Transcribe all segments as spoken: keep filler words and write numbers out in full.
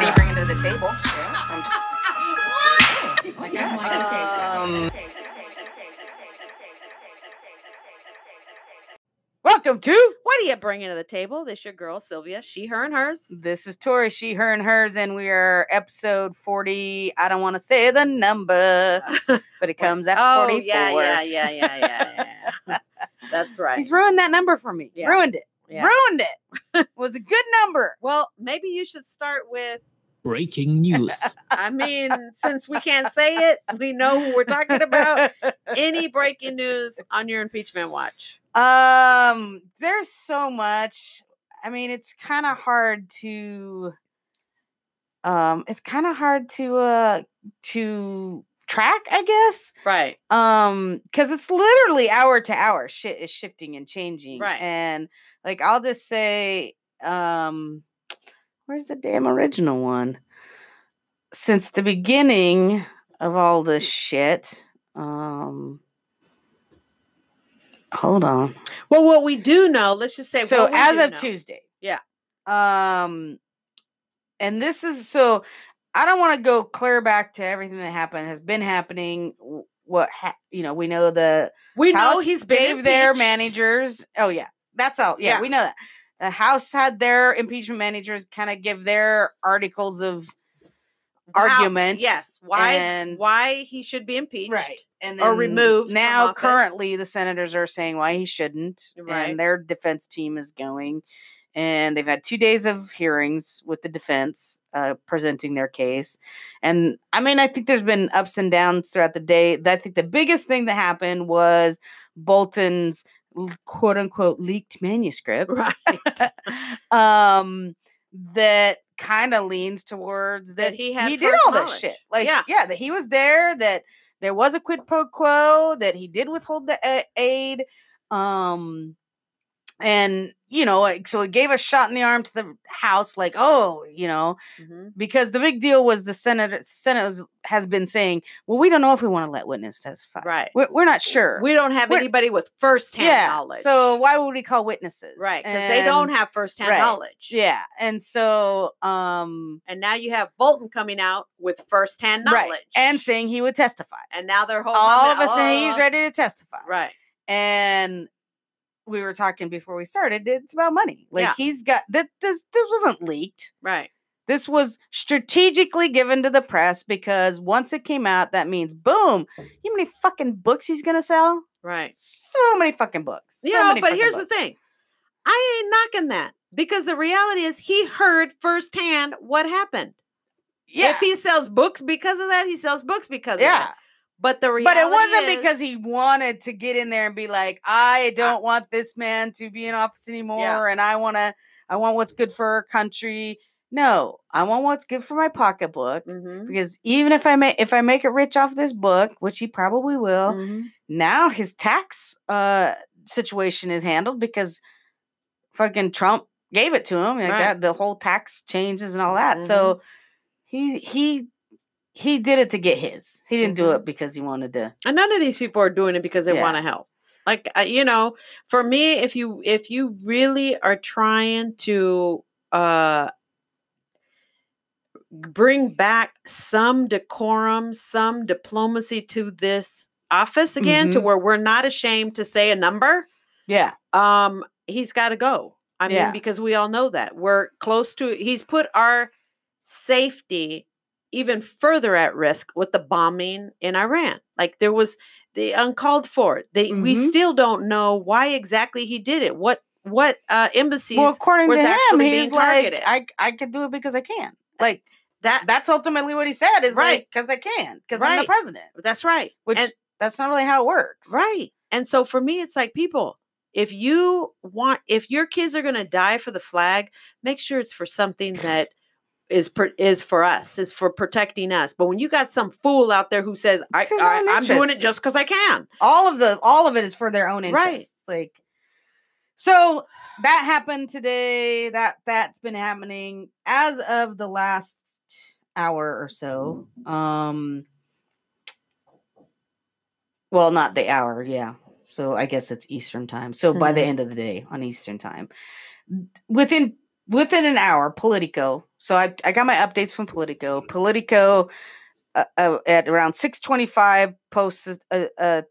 do you bring to the table? Like I'm like, um. Welcome to What Do You Bring to the Table? This your girl, Sylvia. She, her, and hers. This is Tori. She, her, and hers. And we are episode forty. I don't want to say the number, but it comes after oh, forty-four. Yeah, yeah, yeah, yeah, yeah, yeah. That's right. He's ruined that number for me. Yeah. Ruined it. Yeah. Ruined it. It was a good number. Well, maybe you should start with breaking news. I mean, since we can't say it, we know who we're talking about. Any breaking news on your impeachment watch? Um, there's so much. I mean, it's kind of hard to um it's kind of hard to uh to track, I guess. Right. Um, because it's literally hour to hour. Shit is shifting and changing. Right. And like I'll just say, um, where's the damn original one? Since the beginning of all this shit, um, hold on. Well, what we do know, let's just say, so as of know. Tuesday, yeah. Um, and this is so. I don't want to go clear back to everything that happened, has been happening. What ha- you know, we know the we House know he's been gave their managers. Oh yeah, that's all. Yeah, yeah, we know that the House had their impeachment managers kind of give their articles of argument. How, yes, why and, why he should be impeached, right, and then or removed. Now, currently, the senators are saying why he shouldn't, right, and their defense team is going. And they've had two days of hearings with the defense uh, presenting their case. And I mean, I think there's been ups and downs throughout the day. I think the biggest thing that happened was Bolton's quote unquote leaked manuscript, right. um, that kind of leans towards that, that he had he did all knowledge. This shit. Like, yeah. yeah, that he was there, that there was a quid pro quo, that he did withhold the aid. Um, And, you know, like, so it gave a shot in the arm to the House, like, oh, you know, mm-hmm. because the big deal was the Senate, Senate was, has been saying, well, we don't know if we want to let witnesses testify. Right. We're, we're not sure. We don't have we're, anybody with firsthand yeah, knowledge. So why would we call witnesses? Right. Because they don't have firsthand right. knowledge. Yeah. And so. um, And now you have Bolton coming out with firsthand knowledge. Right. And saying he would testify. And now they're holding all of us saying he's ready to testify. Right. And. We were talking before we started. It's about money. Like yeah. he's got that. This this wasn't leaked, right? This was strategically given to the press because once it came out, that means boom. You know how many fucking books he's gonna sell? Right. So many fucking books. So yeah, but here's books. The thing. I ain't knocking that because the reality is he heard firsthand what happened. Yeah. If he sells books because of that, he sells books because yeah. of that. But the reality But it wasn't is, because he wanted to get in there and be like, I don't I, want this man to be in office anymore yeah. and I wanna I want what's good for our country. No, I want what's good for my pocketbook. Mm-hmm. Because even if I make if I make it rich off this book, which he probably will, mm-hmm. now his tax uh, situation is handled because fucking Trump gave it to him. Like right. that, the whole tax changes and all that. Mm-hmm. So he he He did it to get his. He didn't do it because he wanted to. And none of these people are doing it because they yeah. want to help. Like, uh, you know, for me, if you if you really are trying to uh, bring back some decorum, some diplomacy to this office again, mm-hmm. to where we're not ashamed to say a number. Yeah. Um, he's got to go. I yeah. mean, because we all know that. We're close to, he's put our safety even further at risk with the bombing in Iran. Like there was the uncalled for. They mm-hmm. we still don't know why exactly he did it. What what uh, embassies? Well, according was to him, he's like, I I can do it because I can. Like that. That's ultimately what he said. Is right because like, I can because right. I'm the president. That's right. Which and, that's not really how it works. Right. And so for me, it's like people. If you want, if your kids are going to die for the flag, make sure it's for something that is per, is for us, is for protecting us. But when you got some fool out there who says, I, I, I'm doing it just because I can. All of the all of it is for their own interests. Right. Like, so that happened today. That that's been happening as of the last hour or so. Um, well, not the hour. Yeah. So I guess it's Eastern time. So mm-hmm. by the end of the day on Eastern time, within within an hour, Politico. So I I got my updates from Politico. Politico uh, uh, at around six twenty-five posts a, a,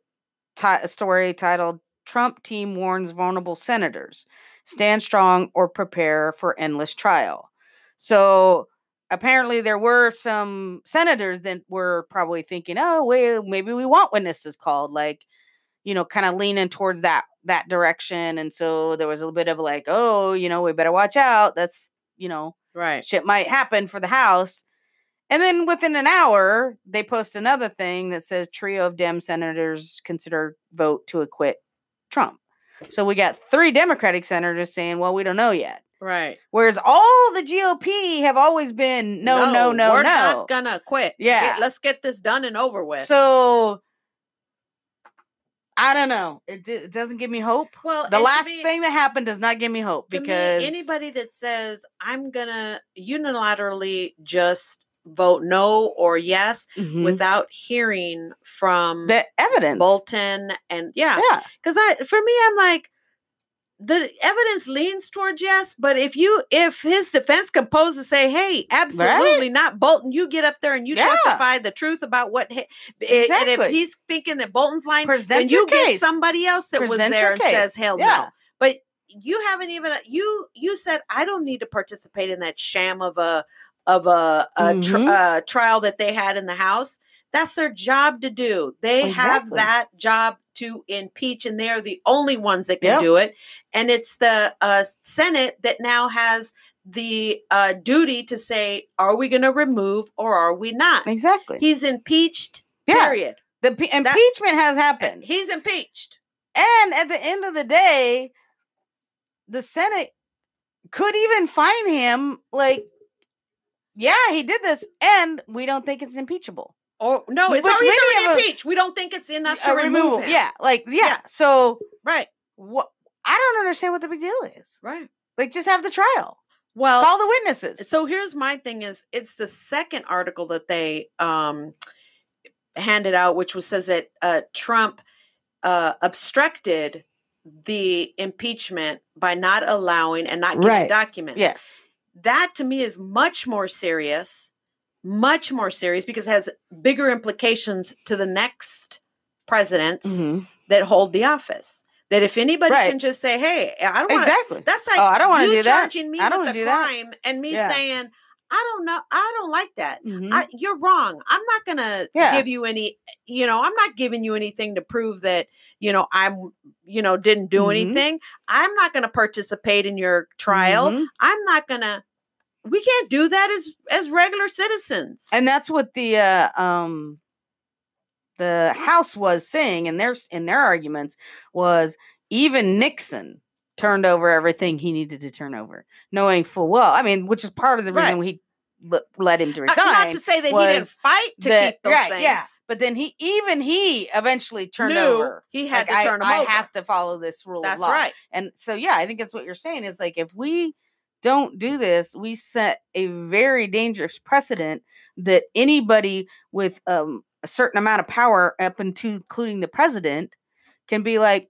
t- a story titled "Trump Team Warns Vulnerable Senators: Stand Strong or Prepare for Endless Trial." So apparently there were some senators that were probably thinking, "Oh, well, maybe we want witnesses called," like, you know, kind of leaning towards that that direction. And so there was a little bit of like, "Oh, you know, we better watch out. That's, you know." Right. Shit might happen for the House. And then within an hour, they post another thing that says trio of Dem senators consider vote to acquit Trump. So we got three Democratic senators saying, well, we don't know yet. Right. Whereas all the G O P have always been, no, no, no, no. We're no. not going to quit. Yeah. Get, let's get this done and over with. So I don't know. It, it doesn't give me hope. Well, the last me, thing that happened does not give me hope to because me, anybody that says I'm gonna unilaterally just vote no or yes mm-hmm. without hearing from the evidence, Bolton and yeah, yeah. Because I, for me, I'm like the evidence leans towards yes, but if you if his defense composed to say, hey, absolutely right? not, Bolton, you get up there and you yeah. justify the truth about what he, exactly. And if he's thinking that Bolton's lying, Present then you case. Get somebody else that Present was there and case. Says, hell yeah. no. But you haven't even you you said I don't need to participate in that sham of a of a, a mm-hmm. tr- uh, trial that they had in the House. That's their job to do. They exactly. have that job to impeach, and they're the only ones that can yep. do it. And it's the uh, Senate that now has the uh, duty to say, are we going to remove or are we not? Exactly. He's impeached, yeah. period. The pe- impeachment that, has happened. He's impeached. And at the end of the day, the Senate could even fine him like, yeah, he did this, and we don't think it's impeachable. Or no, it's already really impeached. We don't think it's enough to remove, remove him. Yeah, like yeah. yeah. So right, what I don't understand what the big deal is. Right, like just have the trial. Well, call the witnesses. So here's my thing: is it's the second article that they um, handed out, which was says that uh, Trump uh, obstructed the impeachment by not allowing and not giving right. documents. Yes, that to me is much more serious. Much more serious because it has bigger implications to the next presidents mm-hmm. that hold the office. That if anybody right. can just say, "Hey, I don't wanna, exactly," that's like oh, I don't want to do charging that. Me I don't with the do crime that. And me yeah. saying, "I don't know, I don't like that. Mm-hmm. I, you're wrong. I'm not gonna yeah. give you any. You know, I'm not giving you anything to prove that you know I'm you know didn't do mm-hmm. anything. I'm not gonna participate in your trial. Mm-hmm. I'm not gonna." We can't do that as as regular citizens. And that's what the uh, um, the House was saying in their, in their arguments was even Nixon turned over everything he needed to turn over, knowing full well. I mean, which is part of the reason right. he l- led him to resign. Uh, not to say that he didn't fight to that, keep those right, things. Yeah. But then he even he eventually turned Knew over. He had like, to turn I, them over. I have to follow this rule that's of law. Right. And so, yeah, I think that's what you're saying is like if we don't do this, we set a very dangerous precedent that anybody with um, a certain amount of power up into including the president can be like,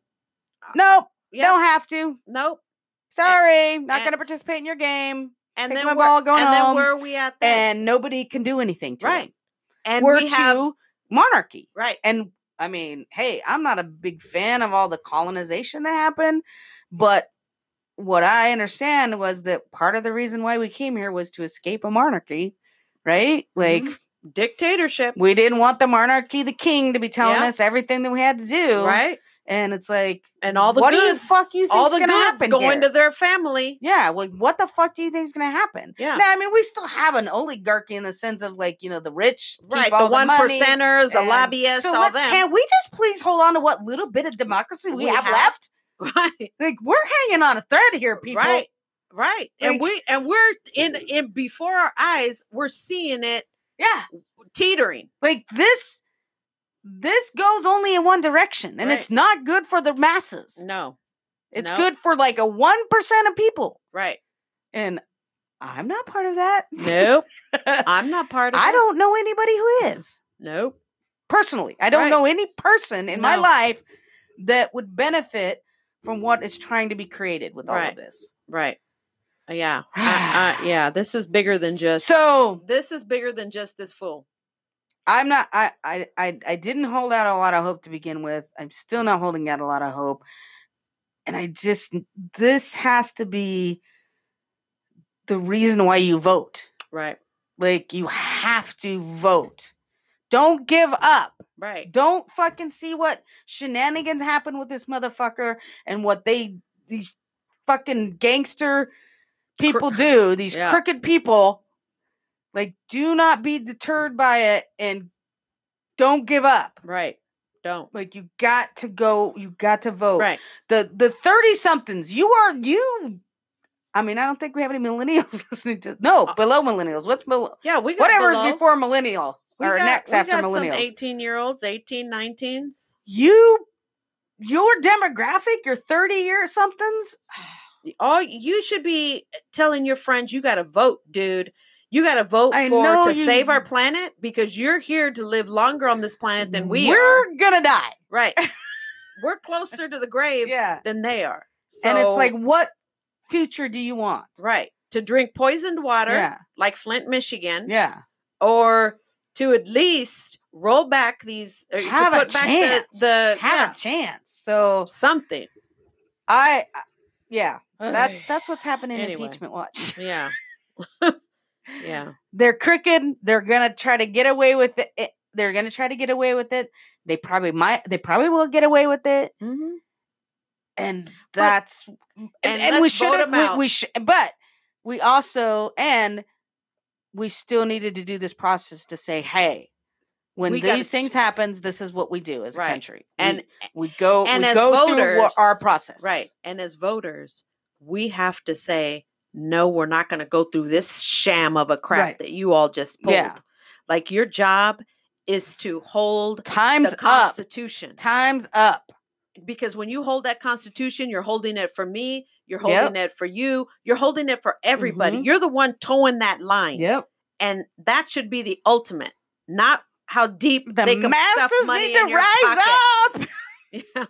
nope, yep. don't have to. Nope. Sorry. And, not going to participate in your game. And then, my ball, going and home, then where are we at then? And nobody can do anything to right. him. And we're we have, to monarchy. Right. And I mean, hey, I'm not a big fan of all the colonization that happened, but what I understand was that part of the reason why we came here was to escape a monarchy, right? Like mm-hmm. dictatorship. We didn't want the monarchy, the king, to be telling yeah. us everything that we had to do, right? And it's like, and all the what goods, do you fuck you all the goods going here? To their family, yeah. Like, what the fuck do you think is going to happen? Yeah. Now, I mean, we still have an oligarchy in the sense of like, you know, the rich, right? Keep all the one percenters, the lobbyists, so all that. Can we just please hold on to what little bit of democracy we, we have, have left? Right. Like, we're hanging on a thread here, people. Right. Right. Like, and we and we're in in before our eyes, we're seeing it yeah. teetering. Like this this goes only in one direction. And right. it's not good for the masses. No. It's no. good for like a one percent of people. Right. And I'm not part of that. Nope. I'm not part of I that. I don't know anybody who is. Nope. Personally, I don't right. know any person in no. my life that would benefit from what is trying to be created with all right. of this. Right. Yeah. I, I, yeah. This is bigger than just, so this is bigger than just this fool. I'm not, I, I, I, I didn't hold out a lot of hope to begin with. I'm still not holding out a lot of hope. And I just, this has to be the reason why you vote. Right. Like you have to vote. Don't give up. Right. Don't fucking see what shenanigans happen with this motherfucker and what they, these fucking gangster people do, these yeah. crooked people. Like, do not be deterred by it and don't give up. Right. Don't. Like, you got to go, you got to vote. Right. The the thirty-somethings, you are, you... I mean, I don't think we have any millennials listening to... No, below millennials. What's below? Yeah, we got whatever's below. Before millennial. We or got, next we after got millennials. Some eighteen-year-olds, eighteen, nineteens. You, your demographic, your thirty-year-somethings. All you should be telling your friends, you got to vote, dude. You got to vote I for to you, save our planet because you're here to live longer on this planet than we we're are. We're going to die. Right. We're closer to the grave yeah. than they are. So, and it's like, what future do you want? Right. To drink poisoned water yeah. like Flint, Michigan. Yeah. Or... to at least roll back these, or have to put a back chance. The, the have yeah. a chance. So something. I, yeah, okay. that's that's what's happening anyway. In impeachment watch. Yeah, yeah. They're crooked. They're gonna try to get away with it. They're gonna try to get away with it. They probably might. They probably will get away with it. Mm-hmm. And that's but, and, and, and we should we, we should, but we also and. We still needed to do this process to say, hey, when we these things ch- happens, this is what we do as right. a country. We, and we go, and we as go voters, through our process. Right. And as voters, we have to say, no, we're not going to go through this sham of a crap right. that you all just pulled. Yeah. Like your job is to hold Time's the Constitution. Up. Time's up. Because when you hold that Constitution, you're holding it for me. You're holding yep. it for you. You're holding it for everybody. Mm-hmm. You're the one towing that line. Yep. And that should be the ultimate, not how deep the they can masses stuff money need to in your rise pockets. Up. yeah.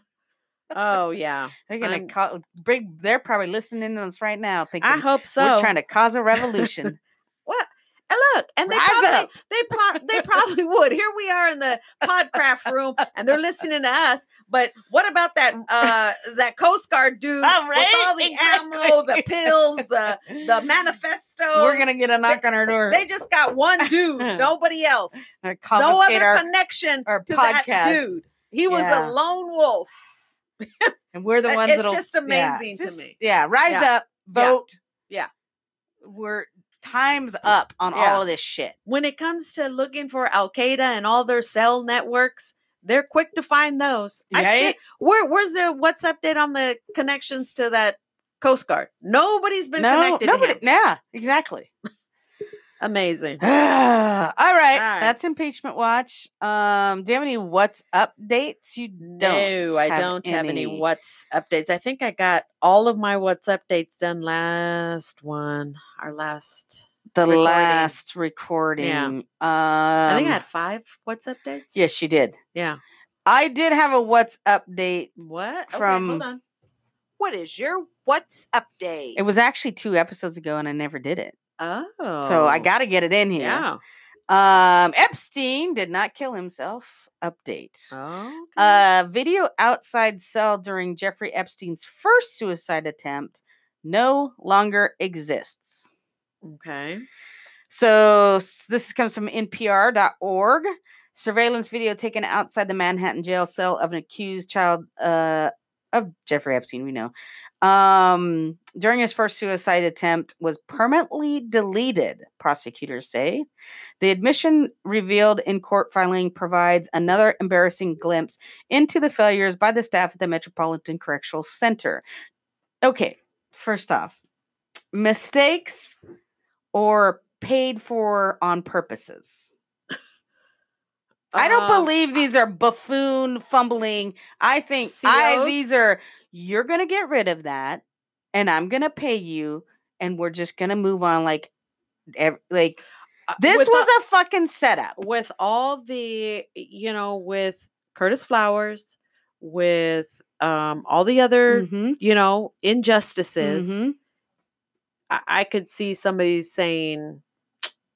Oh yeah. They're gonna um, call, bring, they're probably listening to us right now. Thinking, I hope so. We're trying to cause a revolution. What? And look, and they probably, they, pl- they probably would. Here we are in the podcraft room, and they're listening to us. But what about that uh, that Coast Guard dude all right? with all the exactly. ammo, the pills, the the manifestos? We're gonna get a knock they, on our door. They just got one dude, nobody else, no other our, connection our to podcast. That dude. He was yeah. a lone wolf, and we're the ones that it's just amazing yeah, to just, me. Yeah, rise yeah. up, vote. Yeah, yeah. we're. Time's up on yeah. all of this shit. When it comes to looking for Al Qaeda and all their cell networks, they're quick to find those. Right? I st- where, where's the what's update on the connections to that Coast Guard? Nobody's been no, connected. Nobody. To him. Yeah, exactly. Amazing. all, right, all right, that's impeachment watch. Um, do you have any what's updates? You don't. No, I have don't any. have any what's updates. I think I got all of my what's updates done last one. Our last, the recording. last recording. Yeah. Um, I think I had five what's updates. Yes, you did. Yeah, I did have a what's update. What? From okay, hold on. What is your what's update? It was actually two episodes ago, and I never did it. Oh. So I got to get it in here. Yeah. Um, Epstein did not kill himself. Update. Oh. Okay. Uh, video outside cell during Jeffrey Epstein's first suicide attempt no longer exists. Okay. So this comes from N P R dot org. Surveillance video taken outside the Manhattan jail cell of an accused child uh, of Jeffrey Epstein, we know. Um, during his first suicide attempt was permanently deleted, prosecutors say. The admission revealed in court filing provides another embarrassing glimpse into the failures by the staff at the Metropolitan Correctional Center. Okay, first off, mistakes or paid for on purposes. I don't um, believe these are buffoon fumbling. I think I, these are, you're going to get rid of that and I'm going to pay you and we're just going to move on. Like, ev- like this was a, a fucking setup. With all the, you know, with Curtis Flowers, with um, all the other, mm-hmm. you know, injustices, mm-hmm. I-, I could see somebody saying,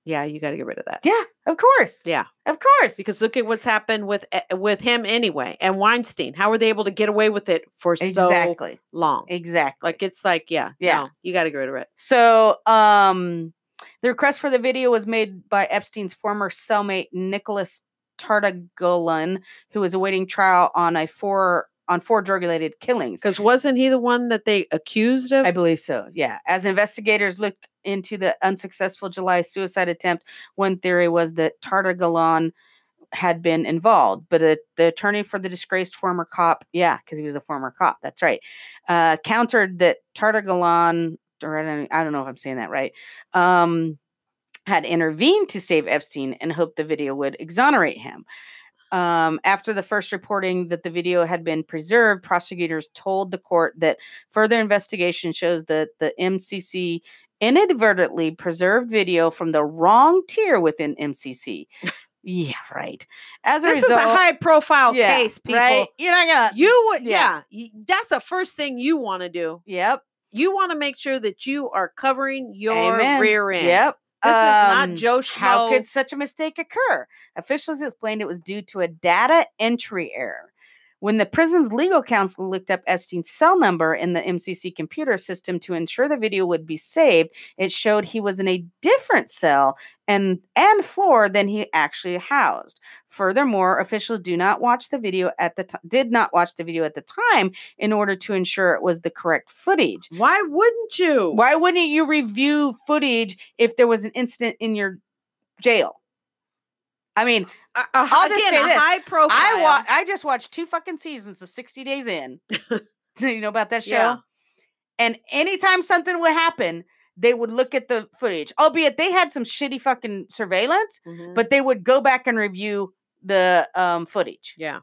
yeah, you got to get rid of that. Yeah, of course. Yeah, of course. Because look at what's happened with with him anyway, and Weinstein. How were they able to get away with it for exactly. so long? Exactly. Like it's like, yeah, yeah, no, you got to get rid of it. So, um, the request for the video was made by Epstein's former cellmate Nicholas Tartaglione, who was awaiting trial on a four on four drug related killings. Because wasn't he the one that they accused of? I believe so. Yeah. As investigators looked into the unsuccessful July suicide attempt, one theory was that Tartar Galan had been involved, but a, the attorney for the disgraced former cop, yeah, because he was a former cop, that's right, uh, countered that Tartar Galan, or I don't, I don't know if I'm saying that right, um, had intervened to save Epstein and hoped the video would exonerate him. Um, after the first reporting that the video had been preserved, prosecutors told the court that further investigation shows that the M C C inadvertently preserved video from the wrong tier within M C C. Yeah, right. As a this result, is a high-profile yeah, case, people. Right? You're not gonna. You would. Yeah. yeah, that's the first thing you want to do. Yep. You want to make sure that you are covering your Amen. rear end. Yep. This um, is not Joe Schmo. How could such a mistake occur? Officials explained it was due to a data entry error. When the prison's legal counsel looked up Epstein's cell number in the M C C computer system to ensure the video would be saved, it showed he was in a different cell and, and floor than he actually housed. Furthermore, officials do not watch the video at the t- did not watch the video at the time in order to ensure it was the correct footage. Why wouldn't you? Why wouldn't you review footage if there was an incident in your jail? I mean, uh, uh, I'll just again, say this. High profile. I, wa- I just watched two fucking seasons of sixty days in. You know about that show? Yeah. And anytime something would happen, they would look at the footage. Albeit they had some shitty fucking surveillance, mm-hmm. but they would go back and review the um, footage. Yeah.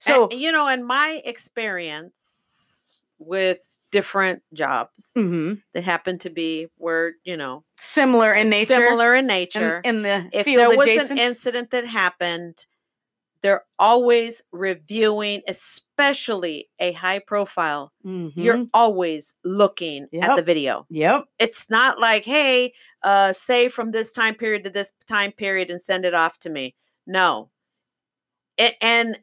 So, and, you know, in my experience with different jobs mm-hmm. that happen to be where, you know, similar in nature, similar in nature. In, in the if field there was adjacent. An incident that happened, they're always reviewing, especially a high profile. Mm-hmm. You're always looking yep. at the video. Yep. It's not like, hey, uh, say from this time period to this time period and send it off to me. No. It, and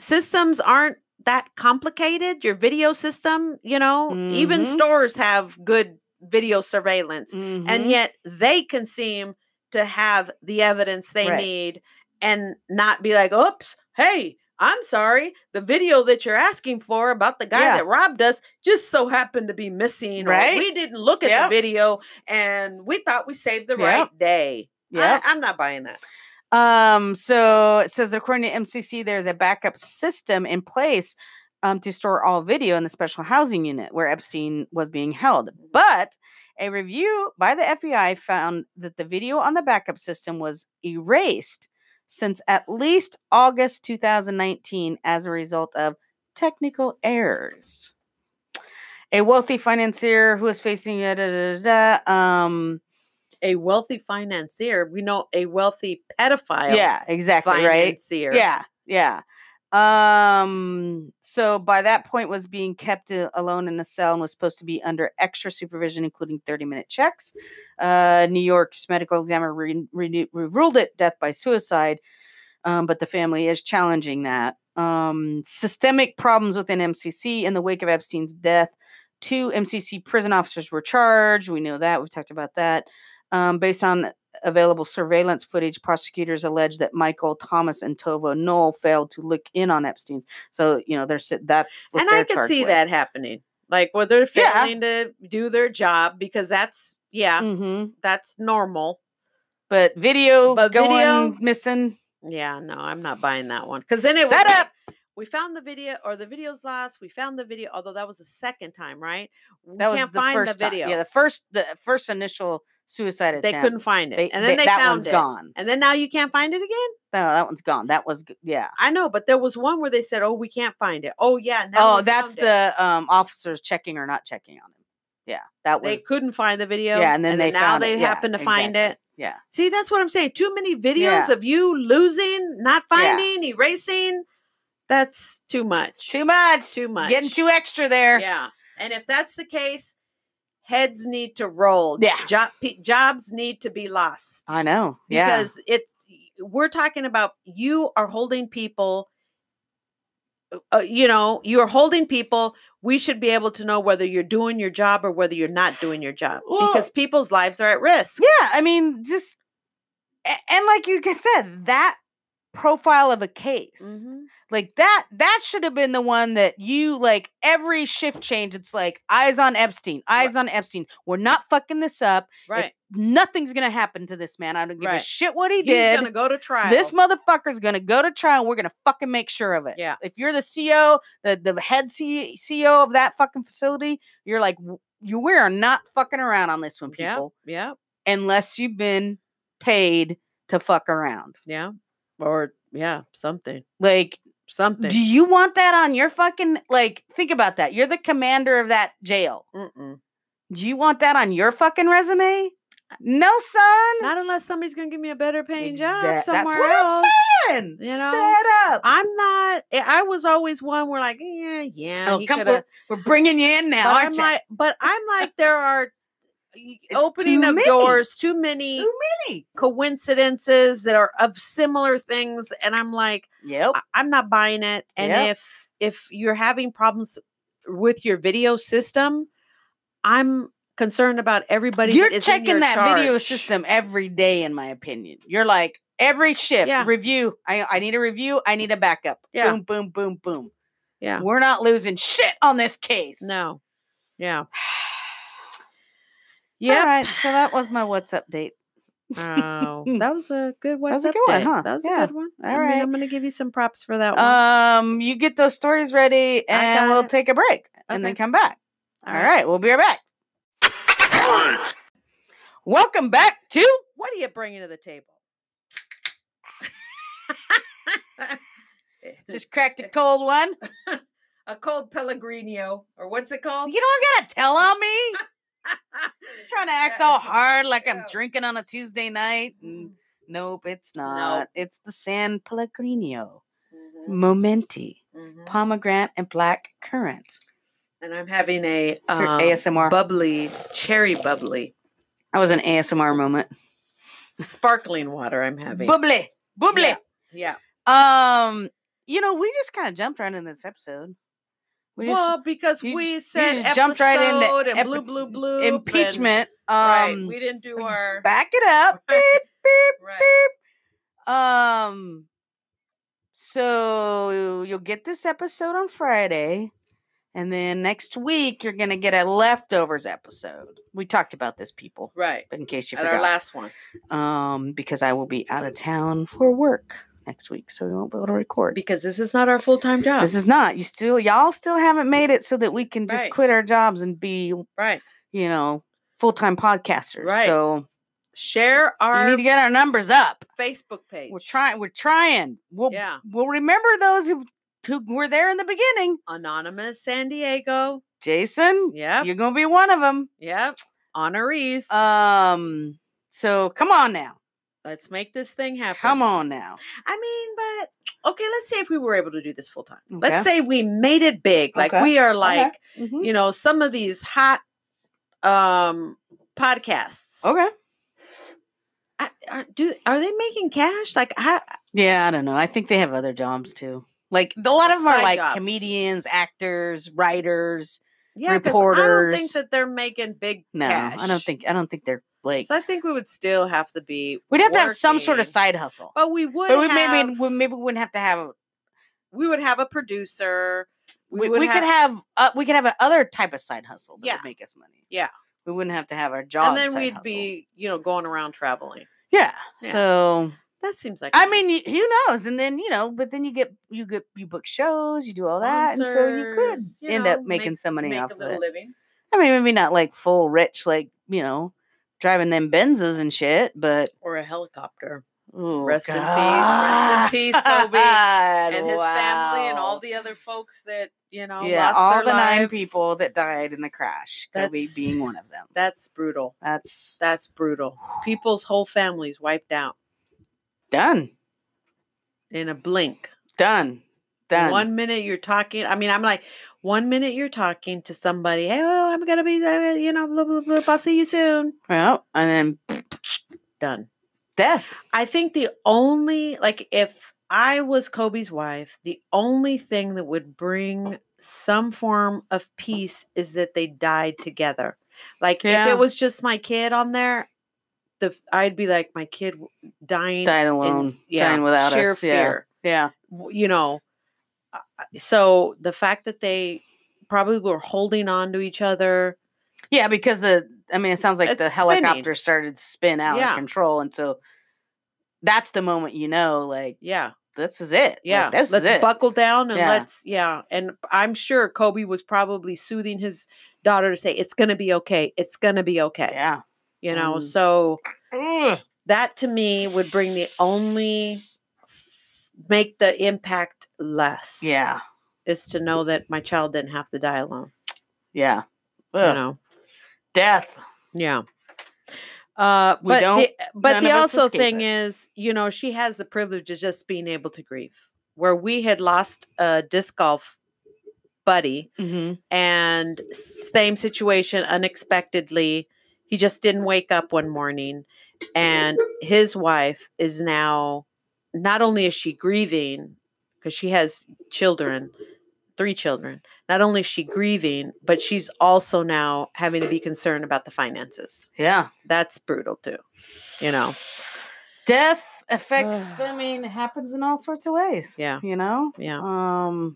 systems aren't that complicated. Your video system, you know, mm-hmm. even stores have good video surveillance, mm-hmm. and yet they can seem to have the evidence they right. need and not be like, oops, hey, I'm sorry, the video that you're asking for about the guy yeah. that robbed us just so happened to be missing, right? Or we didn't look at yep. the video and we thought we saved the yep. right day. Yeah, I'm not buying that. Um, so it says, according to M C C, there's a backup system in place um, to store all video in the special housing unit where Epstein was being held. But a review by the F B I found that the video on the backup system was erased since at least August twenty nineteen as a result of technical errors. A wealthy financier who is facing da, da, da, da, um, a wealthy financier. We know a wealthy pedophile. Yeah, exactly. Financier. Right. Yeah. Yeah. Um, so by that point was being kept alone in a cell and was supposed to be under extra supervision, including thirty minute checks. Uh, New York's medical examiner re- re- ruled it death by suicide. Um, but the family is challenging that. Um, systemic problems within M C C in the wake of Epstein's death. Two M C C prison officers were charged. We know that. We've talked about that. Um, based on available surveillance footage, prosecutors allege that Michael Thomas and Tovo Noel failed to look in on Epstein's. So, you know, there's that's what and I could see with. That happening, like where they're failing yeah. to do their job because that's yeah, mm-hmm. that's normal. But video but going video, missing, yeah, no, I'm not buying that one because then it set would, up. we found the video, or the video's lost. We found the video, although that was the second time, right? We that can't was the find first the video. Time. Yeah, the first, the first initial suicide attempt. They couldn't find it, they, and then they, they that found one's it. Gone. And then now you can't find it again. No, that one's gone. That was yeah. I know, but there was one where they said, "Oh, we can't find it." Oh yeah. Now oh, that's the um, officers checking or not checking on him. Yeah, that was. They couldn't find the video. Yeah, and then and they then found now it. They yeah, happen to exactly. find it. Yeah. See, that's what I'm saying. Too many videos yeah. of you losing, not finding, yeah. erasing. That's too much. It's too much. Too much. Getting too extra there. Yeah. And if that's the case, heads need to roll. Yeah. Job, pe- jobs need to be lost. I know. Yeah. Because it's, we're talking about you are holding people, uh, you know, you're holding people. We should be able to know whether you're doing your job or whether you're not doing your job, well, because people's lives are at risk. Yeah. I mean, just, and like you said, that profile of a case. Mm-hmm. Like that, that should have been the one that you, like, every shift change, it's like, eyes on Epstein, eyes right. on Epstein. We're not fucking this up. Right. If nothing's going to happen to this man. I don't give right. a shit what he He's did. He's going to go to trial. This motherfucker's going to go to trial. We're going to fucking make sure of it. Yeah. If you're the C E O, the, the head C E O of that fucking facility, you're like, you, we are not fucking around on this one, people. Yeah. yeah. Unless you've been paid to fuck around. Yeah. Or, yeah, something. Like, something. Do you want that on your fucking, like, think about that. You're the commander of that jail. Mm-mm. Do you want that on your fucking resume? No, son. Not unless somebody's going to give me a better paying exact. Job somewhere That's what else. I'm saying. You know? Set up. I'm not, I was always one where like, yeah, yeah. Oh, come, we're, we're bringing you in now, but aren't I'm you? Like, but I'm like, there are it's opening of many. Doors, too many, too many coincidences that are of similar things, and I'm like, yep, I- I'm not buying it. And yep. if if you're having problems with your video system, I'm concerned about everybody. You're that is checking in your that charge. Video system every day, in my opinion. You're like every shift yeah. review. I I need a review. I need a backup. Yeah. Boom, boom, boom, boom. Yeah, we're not losing shit on this case. No. Yeah. Yeah. All right. So that was my what's update. Oh, that was a good what's update. That was a good update. One, huh? That was yeah. a good one. All I right. Mean, I'm going to give you some props for that one. Um, you get those stories ready and we'll it. Take a break okay. and then come back. All, All right. right. We'll be right back. Welcome back to What Are You Bringing to the Table? Just cracked a cold one. A cold Pellegrino or what's it called? You don't got to tell on me. You're trying to act all hard like I'm drinking on a Tuesday night. Mm. Nope, it's not. Nope. It's the San Pellegrino, mm-hmm. Momenti, mm-hmm. pomegranate and black currant. And I'm having a um, A S M R bubbly, cherry bubbly. That was an A S M R moment. Sparkling water I'm having. Bubbly. Bubbly. Yeah. yeah. Um, you know, we just kind of jumped right in this episode. We well, just, because we you said you just jumped right into and epi- blue, blue, blue impeachment. And, um, right, we didn't do our back it up. Right. Beep, beep, right. beep. Um, so you'll get this episode on Friday, and then next week you're gonna get a leftovers episode. We talked about this, people, right? But in case you At forgot, our last one. Um, because I will be out of town for work next week, so we won't be able to record because this is not our full-time job. This is not. You still, y'all still haven't made it so that we can just right. quit our jobs and be right. You know, full-time podcasters. Right. So share our. We need to get our numbers up. Facebook page. We're trying. We're trying. We'll yeah. We'll remember those who who were there in the beginning. Anonymous San Diego. Jason. Yeah. You're gonna be one of them. Yep. Honorees. Um. So come on now. Let's make this thing happen. Come on now. I mean, but okay, let's say if we were able to do this full time. Okay. Let's say we made it big. Like okay. we are like, okay. mm-hmm. you know, some of these hot um, podcasts. Okay. I, are, do, are they making cash? Like, I, yeah, I don't know. I think they have other jobs too. Like a lot of them are like jobs. Comedians, actors, writers, yeah, reporters. I don't think that they're making big no, cash. No, I don't think, I don't think they're. Like, so I think we would still have to be. We'd have working. To have some sort of side hustle, but we would. But we have, maybe we maybe wouldn't have to have. A, we would have a producer. We, we, we have, could have. Uh, we could have another type of side hustle that yeah. would make us money. Yeah, we wouldn't have to have our job. And then side we'd hustle. Be, you know, going around traveling. Yeah. yeah. So That seems like. I mean, who knows? And then you know, but then you get you get you book shows, you do all sponsors, that, and so you could you end know, up making make, some money make off a little of it. Living. I mean, maybe not like full rich, like you know, driving them Benzes and shit, but or a helicopter. Ooh, rest God. in peace, rest in peace, Kobe God, and his wow. family and all the other folks that you know. Yeah, lost all their the lives. nine people that died in the crash. That's, Kobe being one of them. That's brutal. That's that's brutal. People's whole families wiped out. Done. In a blink. Done. Done. One minute you're talking. I mean, I'm like, one minute you're talking to somebody. Hey, oh, I'm gonna be, you know, blah blah blah. I'll see you soon. Well, and then done. Death. I think the only, like, if I was Kobe's wife, the only thing that would bring some form of peace is that they died together. Like, yeah. if it was just my kid on there, the I'd be like, my kid dying, dying alone, in, yeah, dying without sheer us. Fear. Yeah, yeah, you know. So the fact that they probably were holding on to each other. Yeah, because the I mean, it sounds like it's the helicopter spinning. started to spin out yeah. of control, and so that's the moment you know, like, yeah, this is it. Yeah, like, this let's is it. buckle down and yeah. let's, yeah. And I'm sure Kobe was probably soothing his daughter to say, "It's gonna be okay. It's gonna be okay." Yeah, you know. Mm. So mm. that to me would bring the only make the impact less. Yeah, is to know that my child didn't have to die alone. Yeah, Ugh. you know. Death. Yeah. Uh, we but don't. The, but the also thing it. is, you know, she has the privilege of just being able to grieve. Where we had lost a disc golf buddy, mm-hmm. and same situation, unexpectedly, he just didn't wake up one morning, and his wife is now. Not only is she grieving because she has children. Three children. Not only is she grieving, but she's also now having to be concerned about the finances. Yeah. That's brutal too. You know. Death affects, I mean, happens in all sorts of ways. Yeah. You know? Yeah. Um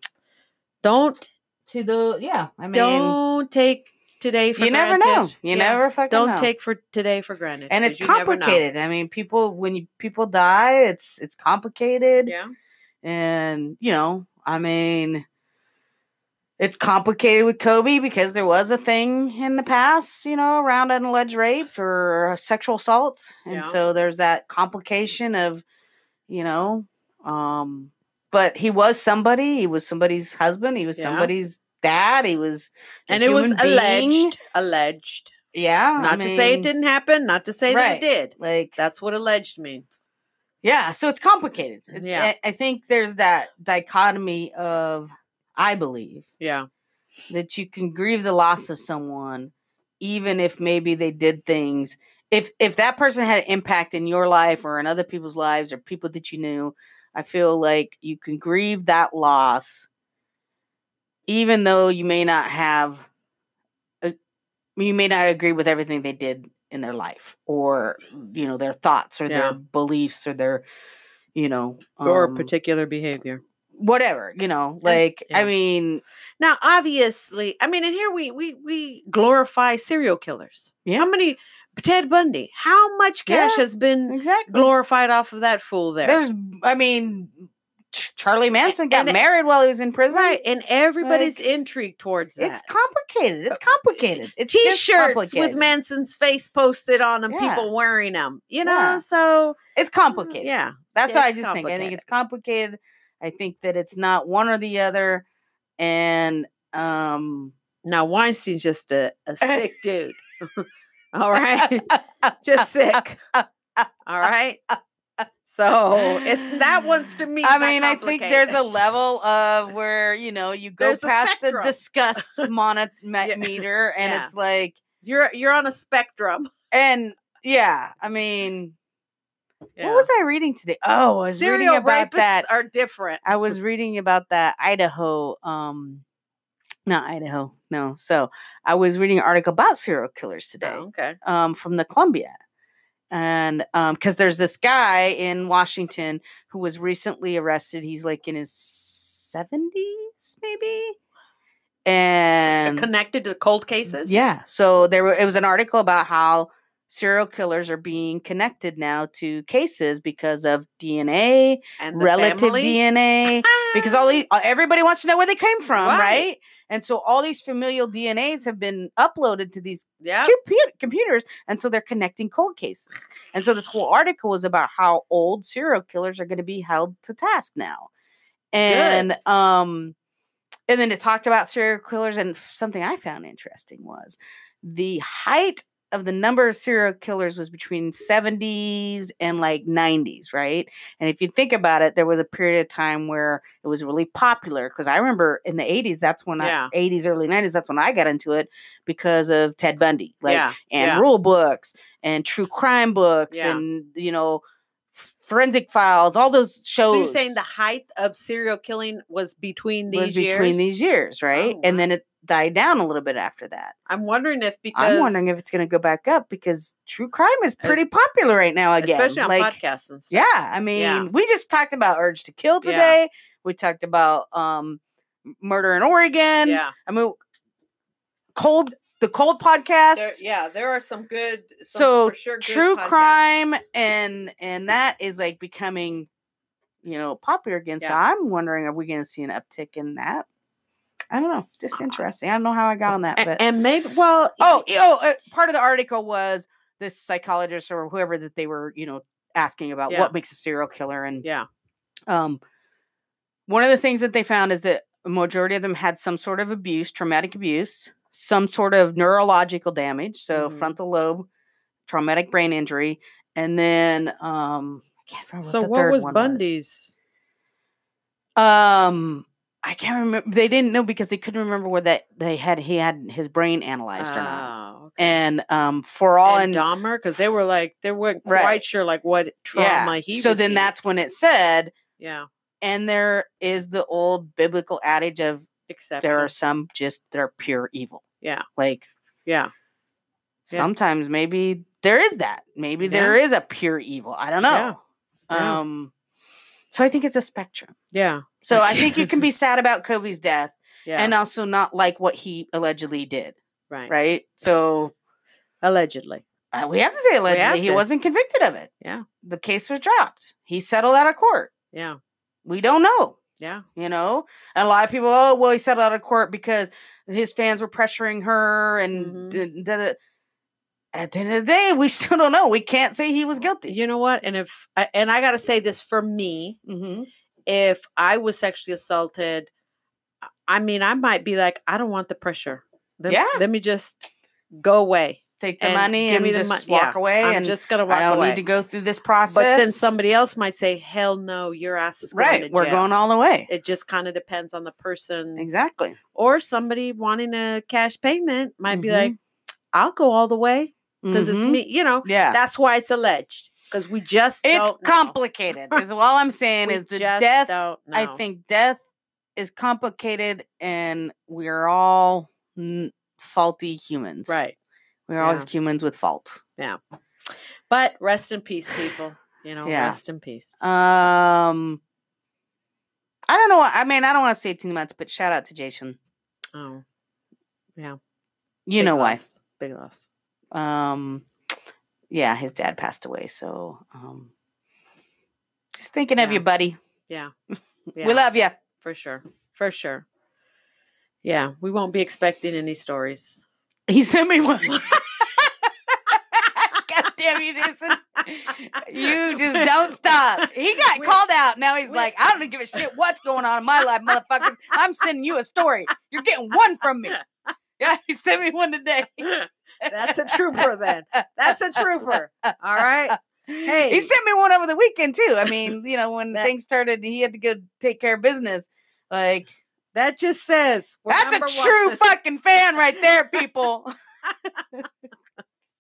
don't to the yeah. I mean don't take today for you granted. You never know. You yeah. never fucking don't know. Don't take for today for granted. And it's complicated. I mean, people when you, people die, it's it's complicated. Yeah. And you know, I mean it's complicated with Kobe because there was a thing in the past, you know, around an alleged rape or sexual assault. And yeah. so there's that complication of, you know, um, but he was somebody. He was somebody's husband. He was yeah. somebody's dad. He was a And it was alleged. Being. Alleged. Yeah. Not I mean, to say it didn't happen. Not to say right. that it did. Like that's what alleged means. Yeah. So it's complicated. Yeah. I, I think there's that dichotomy of... I believe. Yeah. That you can grieve the loss of someone, even if maybe they did things. If if that person had an impact in your life or in other people's lives or people that you knew, I feel like you can grieve that loss, even though you may not have, a, you may not agree with everything they did in their life or, you know, their thoughts or yeah. their beliefs or their, you know. Um, or particular behavior. Whatever, you know, like, yeah. I mean. Now, obviously, I mean, and here we, we, we glorify serial killers. Yeah. How many, Ted Bundy, how much cash yeah, has been exactly. glorified off of that fool there? There's, I mean, Charlie Manson got and, married while he was in prison. Right, and everybody's like, intrigued towards that. It's complicated. It's complicated. It's T-shirts complicated. With Manson's face posted on them, yeah. people wearing them, you know, yeah. so. It's complicated. Yeah. That's what I just think. I think it's complicated. I think that it's not one or the other. And um, now Weinstein's just a, a sick dude. All right. Just sick. All right. So it's that one's to me. I mean, I think there's a level of where, you know, you go there's past a, a disgust monometer yeah. and yeah. it's like you're you're on a spectrum. And yeah, I mean Yeah. What was I reading today? Oh, I was Serial reading about rapists that. Are different. I was reading about that Idaho, um, not Idaho, no. So I was reading an article about serial killers today. Oh, okay, um, from the Columbia, and um, because there's this guy in Washington who was recently arrested. He's like in his seventies, maybe, and connected to cold cases. Yeah. So there, were, it was an article about how. serial killers are being connected now to cases because of D N A, and relative family. D N A, because all these, everybody wants to know where they came from, right? right? And so all these familial D N As have been uploaded to these yep. compu- computers, and so they're connecting cold cases. And so this whole article was about how old serial killers are going to be held to task now. And Good. um, and then it talked about serial killers, and something I found interesting was the height of the number of serial killers was between seventies and like nineties, right? And if you think about it, there was a period of time where it was really popular, because I remember in the eighties, that's when yeah. I, eighties, early nineties, that's when I got into it because of Ted Bundy, like yeah. and yeah. rule books and true crime books yeah. and, you know, Forensic Files, all those shows. So you're saying the height of serial killing was between these was between years? Between these years, right? Oh, wow. And then it died down a little bit after that. I'm wondering if because... I'm wondering if it's going to go back up, because true crime is pretty popular right now again. Especially on like, podcasts and stuff. Yeah. I mean, yeah. we just talked about Urge to Kill today. Yeah. We talked about um, Murder in Oregon. Yeah. I mean, Cold... The Cold podcast. There, yeah, there are some good. Some so for sure good true podcasts. Crime and and that is like becoming, you know, popular again. Yeah. So I'm wondering, are we going to see an uptick in that? I don't know. Just interesting. I don't know how I got on that, but and, and maybe well. Oh, oh, uh, part of the article was this psychologist or whoever that they were, you know, asking about yeah. what makes a serial killer, and yeah, um, one of the things that they found is that a majority of them had some sort of abuse, traumatic abuse. Some sort of neurological damage, so mm-hmm. frontal lobe, traumatic brain injury, and then um, I can't remember. So what, the what third was one Bundy's? Was. Um, I can't remember. They didn't know because they couldn't remember whether that they had he had his brain analyzed oh, or not. Okay. And um, for all and in, Dahmer, because they were like they weren't right. quite sure like what trauma yeah. he. So was then seeing. That's when it said yeah. And there is the old biblical adage of. Except there are some just they're pure evil. Yeah. Like, yeah. Sometimes maybe there is that. Maybe yeah. there is a pure evil. I don't know. Yeah. Yeah. Um, so I think it's a spectrum. Yeah. So I think you can be sad about Kobe's death yeah. and also not like what he allegedly did. Right. Right. So allegedly. Uh, we have to say allegedly. He wasn't convicted of it. Yeah. The case was dropped. He settled out of court. Yeah. We don't know. Yeah. You know, and a lot of people, oh, well, he settled out of court because his fans were pressuring her. And mm-hmm. da, da, da. At the end of the day, we still don't know. We can't say he was guilty. You know what? And if, and I got to say this for me, mm-hmm. if I was sexually assaulted, I mean, I might be like, I don't want the pressure. Let, yeah. Let me just go away. Take the money give and me the just mo- walk yeah, away. I'm and just going to walk away. I don't away. Need to go through this process. But then somebody else might say, hell no, your ass is going right. to jail. We're going all the way. It just kind of depends on the person. Exactly. Or somebody wanting a cash payment might mm-hmm. be like, I'll go all the way because mm-hmm. it's me. You know, yeah. that's why it's alleged because we just It's don't complicated know. Is all I'm saying is the death. I think death is complicated and we're all n- faulty humans. Right. We're yeah. all humans with fault. Yeah. But rest in peace, people. You know, yeah. rest in peace. Um, I don't know. I mean, I don't want to say too much, but shout out to Jason. Oh. Yeah. You Big know loss. Why. Big loss. Um, yeah, his dad passed away. So um, just thinking yeah. of you, buddy. Yeah. yeah. We love you. For sure. For sure. Yeah. We won't be expecting any stories. He sent me one. God damn you, Jason. You just don't stop. He got we, called out. Now he's we, like, I don't give a shit what's going on in my life, motherfuckers. I'm sending you a story. You're getting one from me. Yeah, he sent me one today. That's a trooper then. That's a trooper. All right. Hey. He sent me one over the weekend too. I mean, you know, when that, things started, he had to go take care of business. Like... That just says we're that's a true one. Fucking fan right there, people.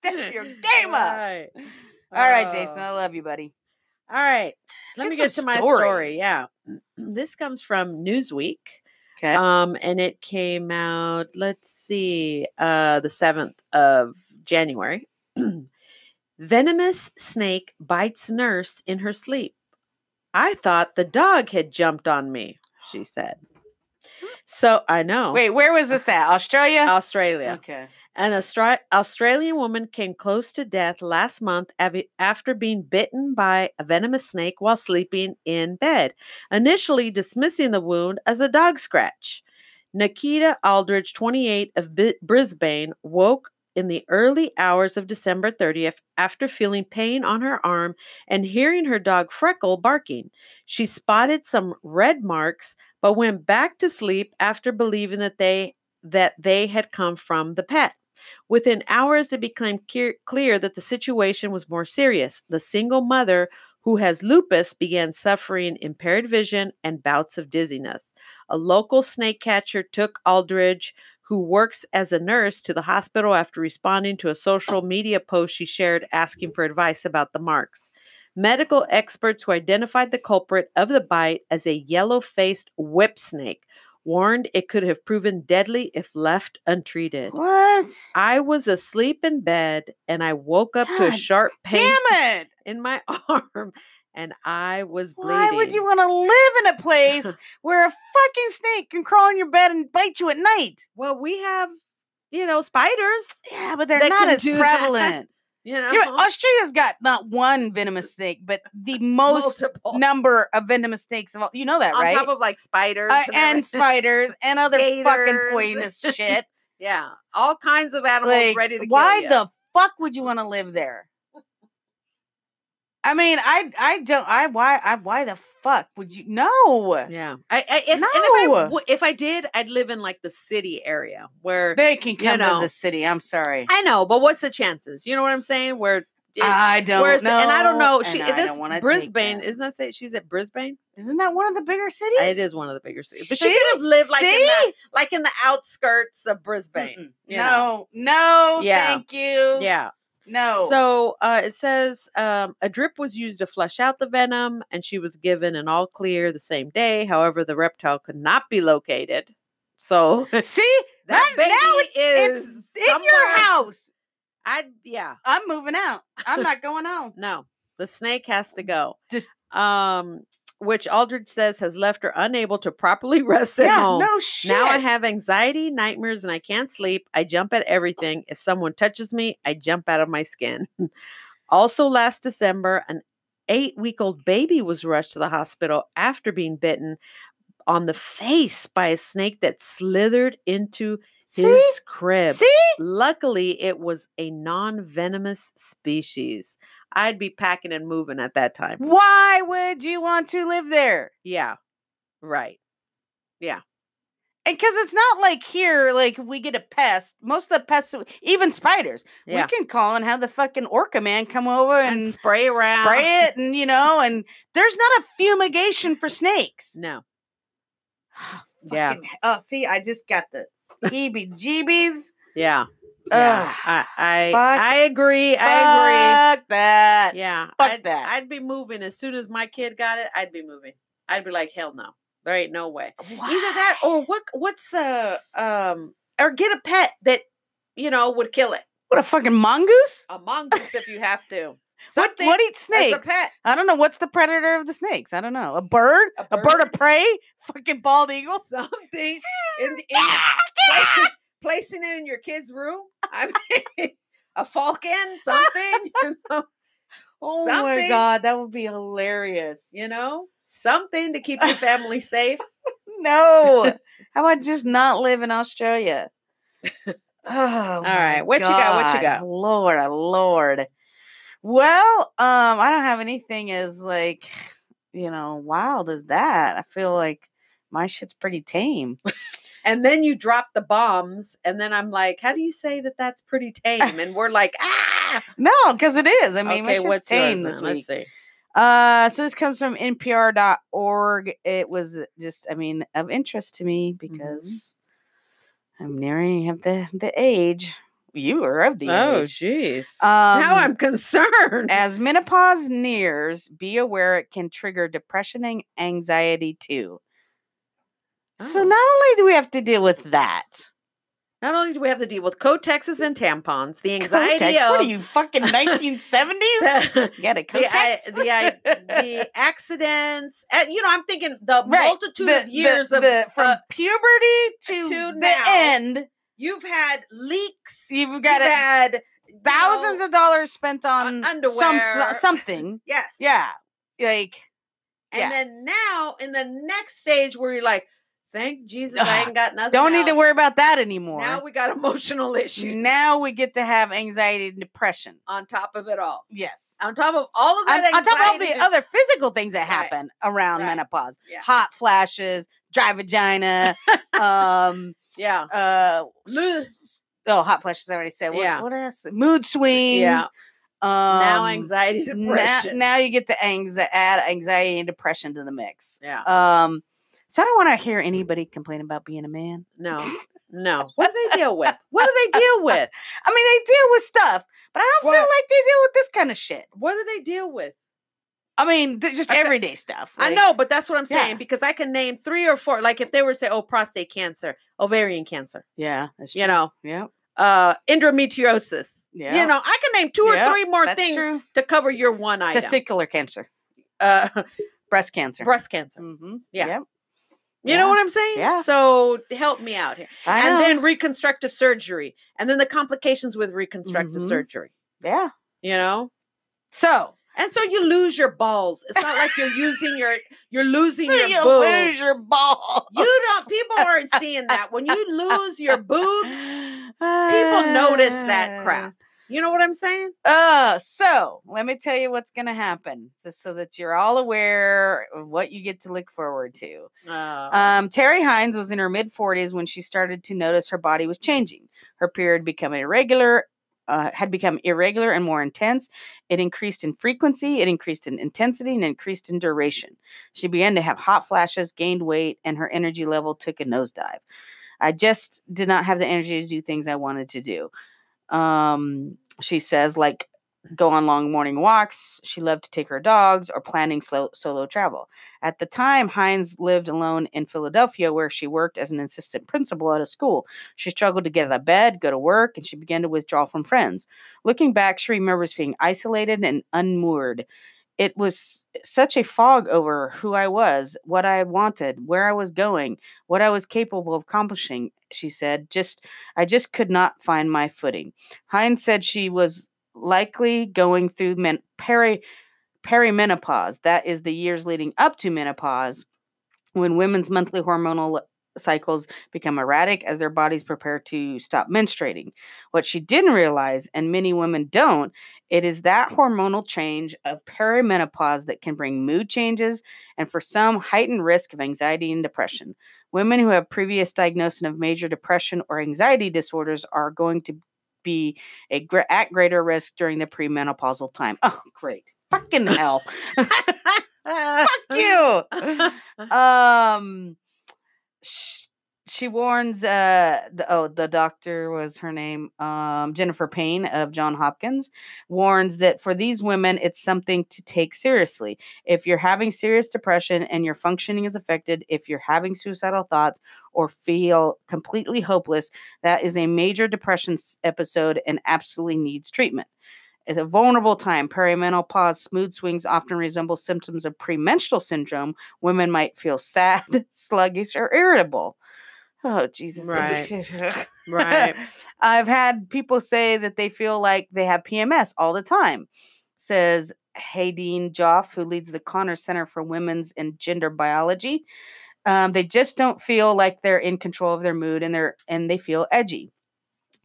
Step your game all up. Right. All uh, right, Jason, I love you, buddy. All right, let, let me get to stories. My story. Yeah, this comes from Newsweek, okay, um, and it came out. Let's see, uh, the seventh of January. Venomous snake bites nurse in her sleep. I thought the dog had jumped on me, she said. So I know. Wait, where was this at? Australia? Australia. Okay. An Austra- Australian woman came close to death last month ab- after being bitten by a venomous snake while sleeping in bed, initially dismissing the wound as a dog scratch. Nikita Aldridge, twenty-eight, of B- Brisbane, woke in the early hours of December thirtieth after feeling pain on her arm and hearing her dog Freckle barking. She spotted some red marks, but went back to sleep after believing that they that they had come from the pet. Within hours, it became clear that the situation was more serious. The single mother, who has lupus, began suffering impaired vision and bouts of dizziness. A local snake catcher took Aldridge, who works as a nurse, to the hospital after responding to a social media post she shared asking for advice about the marks. Medical experts who identified the culprit of the bite as a yellow-faced whip snake warned it could have proven deadly if left untreated. What? I was asleep in bed and I woke up God to a sharp pain damn it. in my arm and I was bleeding. Why would you want to live in a place where a fucking snake can crawl in your bed and bite you at night? Well, we have, you know, spiders. Yeah, but they're not as prevalent. You know? You know, Australia's got not one venomous snake, but the most multiple number of venomous snakes of all. You know that, right? On top of like spiders. Uh, and and spiders and other gators. Fucking poisonous shit. Yeah. All kinds of animals like, ready to why kill you. Why the fuck would you want to live there? I mean, I I don't, I, why, I, why the fuck would you, no. Yeah. I, I if, no. And if I, if I did, I'd live in like the city area where. They can come you know, to the city. I'm sorry. I know, but what's the chances? You know what I'm saying? Where. It, I don't know. And I don't know. She, and this I Brisbane, isn't that, say she's at Brisbane? Isn't that one of the bigger cities? It is one of the bigger cities. But see? She could have lived like in, the, like in the outskirts of Brisbane. You no, know? no, yeah. Thank you. Yeah. No. So uh, it says um, a drip was used to flush out the venom, and she was given an all clear the same day. However, the reptile could not be located. So see that now it's, is it's in your house. I yeah. I'm moving out. I'm not going home. No, the snake has to go. Just um. Which Aldridge says has left her unable to properly rest at yeah, home. No shit. Now I have anxiety, nightmares, and I can't sleep. I jump at everything. If someone touches me, I jump out of my skin. Also last December, an eight-week-old baby was rushed to the hospital after being bitten on the face by a snake that slithered into his See? crib. See? Luckily, it was a non-venomous species. I'd be packing and moving at that time. Why would you want to live there? Yeah. Right. Yeah. And because it's not like here, like we get a pest. Most of the pests, even spiders, yeah. we can call and have the fucking orca man come over and, and spray around. Spray it and, you know, and there's not a fumigation for snakes. No. Oh, yeah. Oh, see, I just got the heebie-jeebies. Yeah. Yeah, Ugh, I I, fuck, I agree. Fuck I agree. That. Yeah, fuck I'd, that. I'd be moving as soon as my kid got it. I'd be moving. I'd be like, hell no, there ain't no way. Why? Either that or what? What's uh um or get a pet that you know would kill it. What a fucking mongoose! A mongoose if you have to. Something what, what eats snakes? As a pet. I don't know. What's the predator of the snakes? I don't know. A bird? A bird, a bird of prey? Fucking bald eagle? Something in the. In placing it in your kid's room, I mean, a falcon, something. You know, oh something, my God, that would be hilarious. You know, something to keep your family safe. No, how about just not live in Australia? Oh, all right, what God. you got? What you got? Lord, oh Lord. Well, um, I don't have anything as like you know wild as that. I feel like my shit's pretty tame. And then you drop the bombs, and then I'm like, how do you say that that's pretty tame? And we're like, ah! No, because it is. I mean, okay, what's tame this week? Let's see. Uh, so this comes from N P R dot org. It was just, I mean, of interest to me because mm-hmm. I'm nearing of the, the age. You are of the oh, age. Oh, jeez. Um, now I'm concerned. As menopause nears, be aware it can trigger depression and anxiety, too. So not only do we have to deal with that, Not only do we have to deal with cotexes and tampons, the anxiety Cotex? Of... What are you, fucking nineteen seventies? You got a cotex? The, I, the, I, the accidents. And, you know, I'm thinking the right. multitude the, of years the, of... The, from uh, puberty to, to the now, end. You've had leaks. You've got you've a, had... Thousands know, of dollars spent on... Underwear. Some, something. Yes. Yeah. Like... And yeah. then now, in the next stage where you're like... Thank Jesus Ugh, I ain't got nothing Don't else. Need to worry about that anymore. Now we got emotional issues. Now we get to have anxiety and depression. On top of it all. Yes. On top of all of that on, anxiety. On top of all the and... other physical things that happen right. around right. menopause. Yeah. Hot flashes, dry vagina. um, yeah. Uh, Mood. Oh, hot flashes I already said. What, yeah. what else? Mood swings. Yeah. Um, now anxiety depression. Now, now you get to anxiety, add anxiety and depression to the mix. Yeah. Um. So I don't want to hear anybody complain about being a man. No, no. What do they deal with? What do they deal with? I mean, they deal with stuff, but I don't what? feel like they deal with this kind of shit. What do they deal with? I mean, just okay. everyday stuff. Like, I know, but that's what I'm saying, yeah. because I can name three or four. Like if they were to say, oh, prostate cancer, ovarian cancer. Yeah, that's true. You know, yeah. Uh, endometriosis. Yeah. You know, I can name two yeah, or three more things true. to cover your one item. Testicular cancer. Uh, breast cancer. Breast cancer. Mm-hmm. Yeah. yeah. You yeah. know what I'm saying? Yeah. So help me out here. I and know. Then reconstructive surgery. And then the complications with reconstructive mm-hmm. surgery. Yeah. You know? So. And so you lose your balls. It's not like you're using your, you're losing so your you boobs. You lose your balls. You don't, people aren't seeing that. When you lose your boobs, people notice that crap. You know what I'm saying? Uh, so let me tell you what's going to happen just so that you're all aware of what you get to look forward to. Oh. Um, Terry Hines was in her mid forties when she started to notice her body was changing. Her period became irregular, uh, had become irregular and more intense. It increased in frequency. It increased in intensity and increased in duration. She began to have hot flashes, gained weight, and her energy level took a nosedive. I just did not have the energy to do things I wanted to do. Um, she says, like, go on long morning walks. She loved to take her dogs or planning slow, solo travel. At the time, Hines lived alone in Philadelphia, where she worked as an assistant principal at a school. She struggled to get out of bed, go to work, and she began to withdraw from friends. Looking back, she remembers being isolated and unmoored. It was such a fog over who I was, what I wanted, where I was going, what I was capable of accomplishing, she said. Just, I just could not find my footing. Hines said she was likely going through men- peri- perimenopause. That is the years leading up to menopause, when women's monthly hormonal cycles become erratic as their bodies prepare to stop menstruating. What she didn't realize, and many women don't, it is that hormonal change of perimenopause that can bring mood changes and, for some, heightened risk of anxiety and depression. Women who have previous diagnosis of major depression or anxiety disorders are going to be a gr- at greater risk during the premenopausal time. Oh, great. Fucking hell. Fuck you. Um... She warns, uh, the, oh, the doctor was her name, um, Jennifer Payne of Johns Hopkins, warns that for these women, it's something to take seriously. If you're having serious depression and your functioning is affected, if you're having suicidal thoughts or feel completely hopeless, that is a major depression episode and absolutely needs treatment. It's a vulnerable time. Perimenopause mood swings often resemble symptoms of premenstrual syndrome. Women might feel sad, sluggish, or irritable. Oh, Jesus. Right. right. I've had people say that they feel like they have P M S all the time, says Haydeen Joff, who leads the Connor Center for Women's and Gender Biology. Um, they just don't feel like they're in control of their mood, and they're and they feel edgy.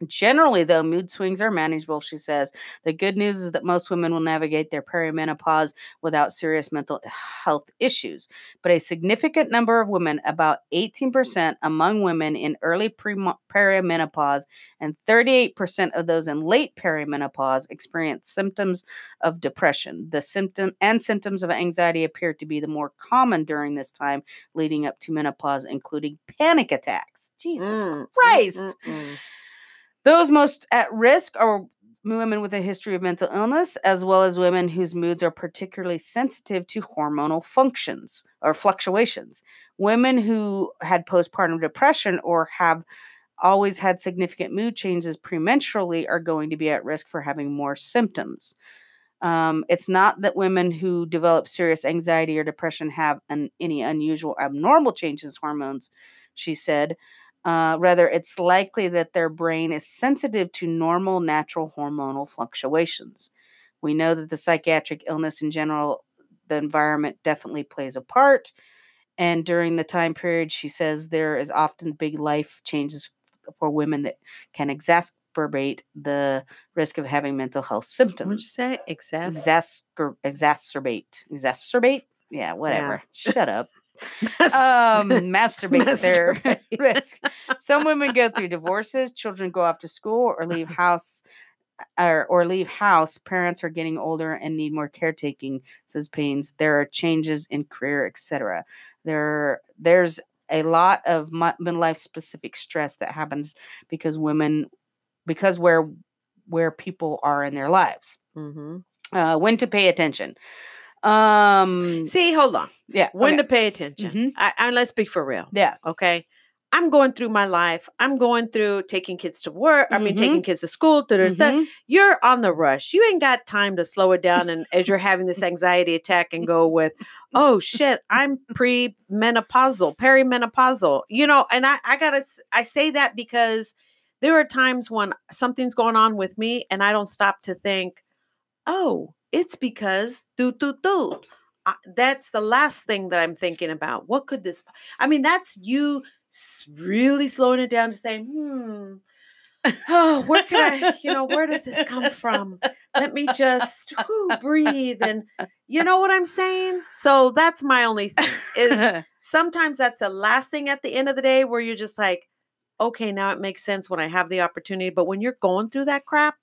Generally, though, mood swings are manageable, she says. The good news is that most women will navigate their perimenopause without serious mental health issues. But a significant number of women, about eighteen percent among women in early pre- perimenopause and thirty-eight percent of those in late perimenopause, experience symptoms of depression. The symptom and symptoms of anxiety appear to be the more common during this time leading up to menopause, including panic attacks. Jesus mm, Christ! Mm, mm, mm. Those most at risk are women with a history of mental illness, as well as women whose moods are particularly sensitive to hormonal functions or fluctuations. Women who had postpartum depression or have always had significant mood changes premenstrually are going to be at risk for having more symptoms. Um, it's not that women who develop serious anxiety or depression have an, any unusual abnormal changes in hormones, she said. Uh, rather, it's likely that their brain is sensitive to normal, natural hormonal fluctuations. We know that the psychiatric illness in general, the environment definitely plays a part. And during the time period, she says there is often big life changes for women that can exacerbate the risk of having mental health symptoms. Would you say exacerbate? Exacerbate. Exacerbate? Yeah, whatever. Yeah. Shut up. um, masturbate, masturbate their risk. Some women go through divorces, children go off to school or leave house, or, or leave house. Parents are getting older and need more caretaking, says Payne's. There are changes in career, et cetera. There, there's a lot of midlife specific stress that happens because women, because where where people are in their lives. Mm-hmm. Uh, when to pay attention. Um, See, hold on. Yeah. When okay. to pay attention. Mm-hmm. I, I, let's be for real. Yeah. Okay. I'm going through my life. I'm going through taking kids to work. I mm-hmm. mean, taking kids to school. Da, da, da. Mm-hmm. You're on the rush. You ain't got time to slow it down. And as you're having this anxiety attack and go with, oh shit, I'm pre-menopausal, perimenopausal, you know, and I, I gotta, I say that because there are times when something's going on with me and I don't stop to think, oh, it's because do, do, do. Uh, that's the last thing that I'm thinking about. What could this, I mean, that's you really slowing it down to saying, hmm, oh, where can I, you know, where does this come from? Let me just whew, breathe. And you know what I'm saying? So that's my only thing is sometimes that's the last thing at the end of the day where you're just like, okay, now it makes sense when I have the opportunity. But when you're going through that crap,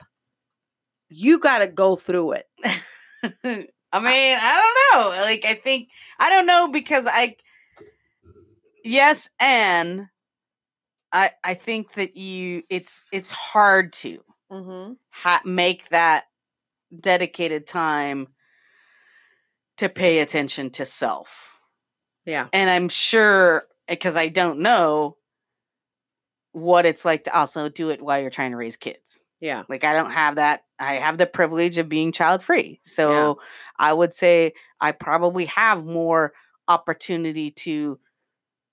you got to go through it. I mean, I don't know. Like, I think, I don't know because I, yes. And I, I think that you, it's, it's hard to mm-hmm. ha- make that dedicated time to pay attention to self. Yeah. And I'm sure, because I don't know what it's like to also do it while you're trying to raise kids. Yeah. Like I don't have that. I have the privilege of being child free. So yeah. I would say I probably have more opportunity to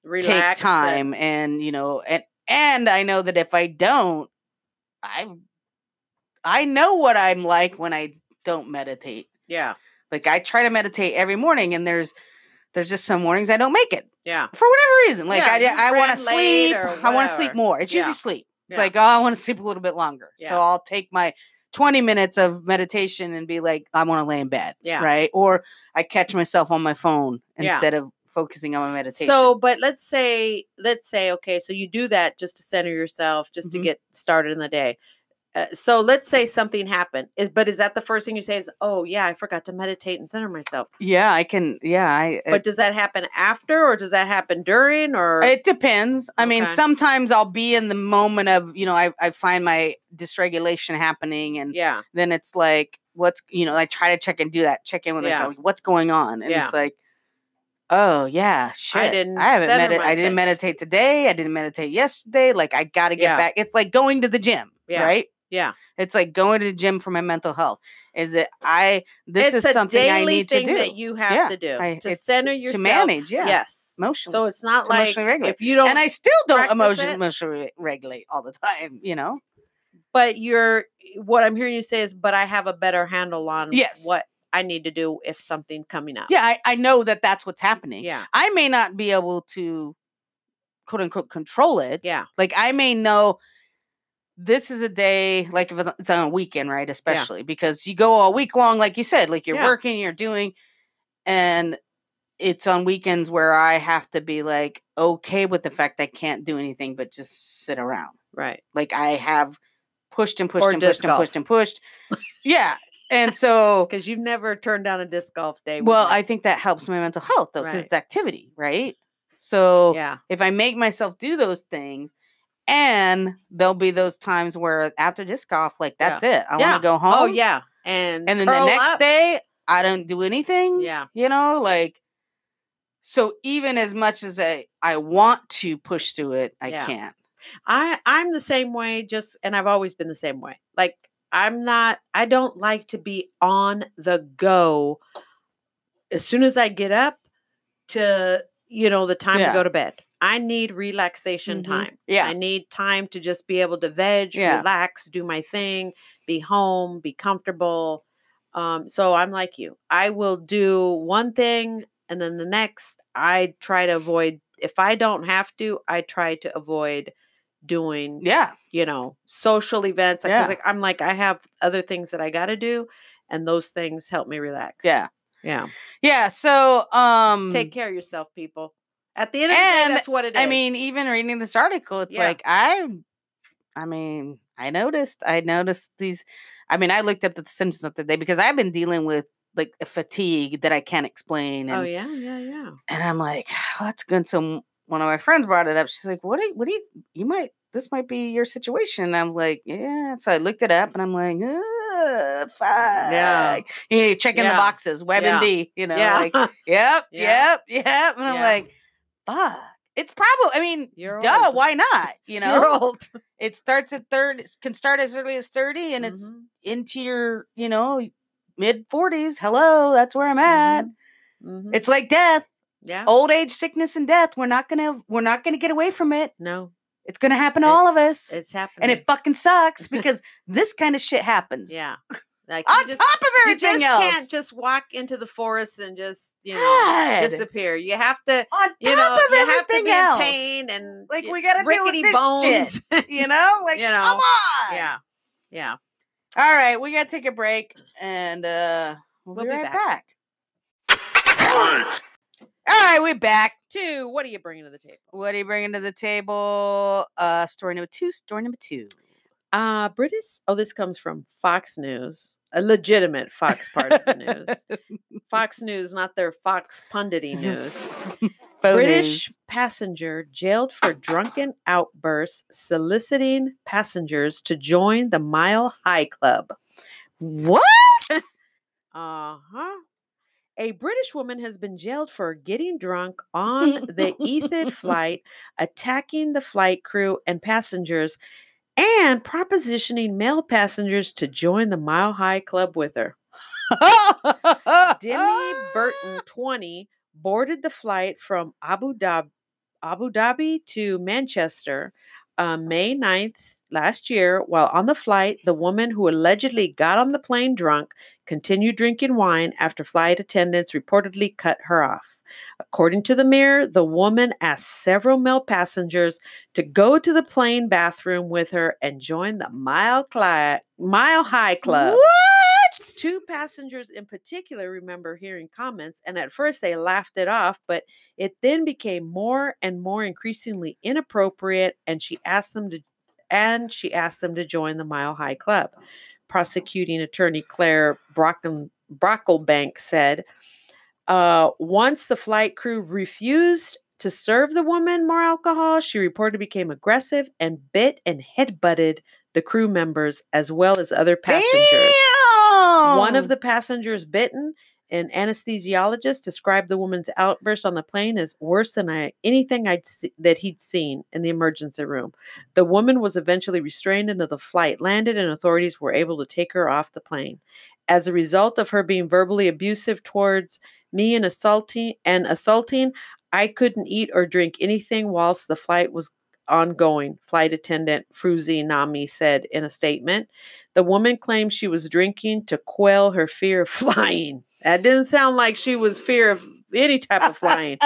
relax, take time and, and you know, and, and I know that if I don't, I, I know what I'm like when I don't meditate. Yeah. Like I try to meditate every morning and there's, there's just some mornings I don't make it. Yeah. For whatever reason. Like yeah, I, I want to sleep. I want to sleep more. It's yeah. usually sleep. It's yeah. like, oh, I want to sleep a little bit longer. Yeah. So I'll take my twenty minutes of meditation and be like, I want to lay in bed. Yeah. Right. Or I catch myself on my phone yeah. instead of focusing on my meditation. So, but let's say, let's say, okay, so you do that just to center yourself, just mm-hmm. to get started in the day. Uh, so let's say something happened. Is, but is that the first thing you say is, oh yeah, I forgot to meditate and center myself. Yeah, I can. Yeah. I. But it, does that happen after or does that happen during or? It depends. I okay. mean, sometimes I'll be in the moment of, you know, I, I find my dysregulation happening and yeah. then it's like, what's, you know, I try to check and do that. Check in with yeah. myself. Like, what's going on? And yeah. it's like, oh yeah, shit. I didn't. I haven't med- I didn't meditate today. I didn't meditate yesterday. Like I got to get yeah. back. It's like going to the gym. Yeah. Right. Yeah. It's like going to the gym for my mental health. Is that I, this it's is something I need to do. It's a daily thing that you have yeah, to do. I, to center yourself. To manage, yeah. Yes. Emotionally. So it's not like regulate. If you don't. And I still don't emotionally, emotionally regulate all the time, you know. But you're, what I'm hearing you say is, but I have a better handle on yes. what I need to do if something coming up. Yeah. I, I know that that's what's happening. Yeah. I may not be able to quote unquote control it. Yeah. Like I may know. This is a day, like if it's on a weekend, right? Especially yeah. because you go all week long, like you said, like you're yeah. working, you're doing, and it's on weekends where I have to be like, okay with the fact I can't do anything but just sit around. Right. Like I have pushed and pushed or and pushed golf. and pushed and pushed. yeah. And so. Because you've never turned down a disc golf day. Well, you? I think that helps my mental health though, because right. it's activity, right? So yeah. if I make myself do those things. And there'll be those times where after disc golf, like, that's yeah. it. I yeah. want to go home. Oh, yeah. And and then the next up. day, I don't do anything. Yeah. You know, like, so even as much as I, I want to push through it, I yeah. can't. I, I'm the same way, just, and I've always been the same way. Like, I'm not, I don't like to be on the go as soon as I get up to, you know, the time yeah. to go to bed. I need relaxation mm-hmm. time. Yeah. I need time to just be able to veg, yeah. relax, do my thing, be home, be comfortable. Um, so I'm like you. I will do one thing and then the next. I try to avoid, if I don't have to, I try to avoid doing, yeah. you know, social events. Yeah. Like, I'm like, I have other things that I got to do, and those things help me relax. Yeah. Yeah. Yeah. So, um, take care of yourself, people. At the end of the day, that's what it is. I mean, even reading this article, it's yeah. like, I, I mean, I noticed, I noticed these, I mean, I looked up the symptoms of the day because I've been dealing with like a fatigue that I can't explain. And, oh yeah. Yeah. Yeah. And I'm like, oh, that's good. So one of my friends brought it up. She's like, what do you, what do you, you might, this might be your situation. And I'm like, yeah. So I looked it up and I'm like, oh, fuck. Yeah. You know, checking yeah. the boxes, WebMD, yeah. you know, yeah. like, yep, yeah. yep, yep. And I'm yeah. like, fuck. It's probably, I mean, You're duh, old. Why not? You know, You're old. It starts at thirty, can start as early as thirty and mm-hmm. it's into your, you know, mid forties. Hello. That's where I'm at. Mm-hmm. It's like death. Yeah. Old age, sickness, and death. We're not going to, we're not going to get away from it. No. It's going to happen to it's, all of us. It's happening. And it fucking sucks because this kind of shit happens. Yeah. Like, on just, top of everything you just else. You can't just walk into the forest and just, you know, God. disappear. You have to, on top you know, of you everything have to be else. in pain and like, we got to deal with this bones. Shit. You know, like, you know, come on. Yeah. Yeah. All right. We got to take a break and uh, we'll, we'll be, be right back. back. All right, we're back to what are you bringing to the table? What are you bringing to the table? Uh, story number two. Story number two. Uh, British. Oh, this comes from Fox News, a legitimate Fox part of the news. Fox News, not their Fox pundity news. British news. Passenger jailed for drunken outbursts, soliciting passengers to join the Mile High Club. What? Uh-huh. A British woman has been jailed for getting drunk on the Etihad flight, attacking the flight crew and passengers, and propositioning male passengers to join the Mile High Club with her. Demi Burton, twenty, boarded the flight from Abu Dhabi, Abu Dhabi to Manchester uh, May ninth last year. While on the flight, the woman who allegedly got on the plane drunk continued drinking wine after flight attendants reportedly cut her off. According to the Mirror, the woman asked several male passengers to go to the plane bathroom with her and join the Mile, Cli- Mile High Club. What? Two passengers in particular remember hearing comments, and at first they laughed it off, but it then became more and more increasingly inappropriate, and she asked them to and she asked them to join the Mile High Club. Prosecuting attorney Claire Brockle- Brocklebank said, uh, once the flight crew refused to serve the woman more alcohol, she reportedly became aggressive and bit and headbutted the crew members as well as other passengers. Damn! One of the passengers bitten, an anesthesiologist, described the woman's outburst on the plane as worse than I, anything I'd see, that he'd seen in the emergency room. The woman was eventually restrained until the flight landed and authorities were able to take her off the plane. As a result of her being verbally abusive towards me and assaulting, and assaulting, I couldn't eat or drink anything whilst the flight was ongoing, flight attendant Fruzi Nami said in a statement. The woman claimed she was drinking to quell her fear of flying. That didn't sound like she was fear of any type of flying.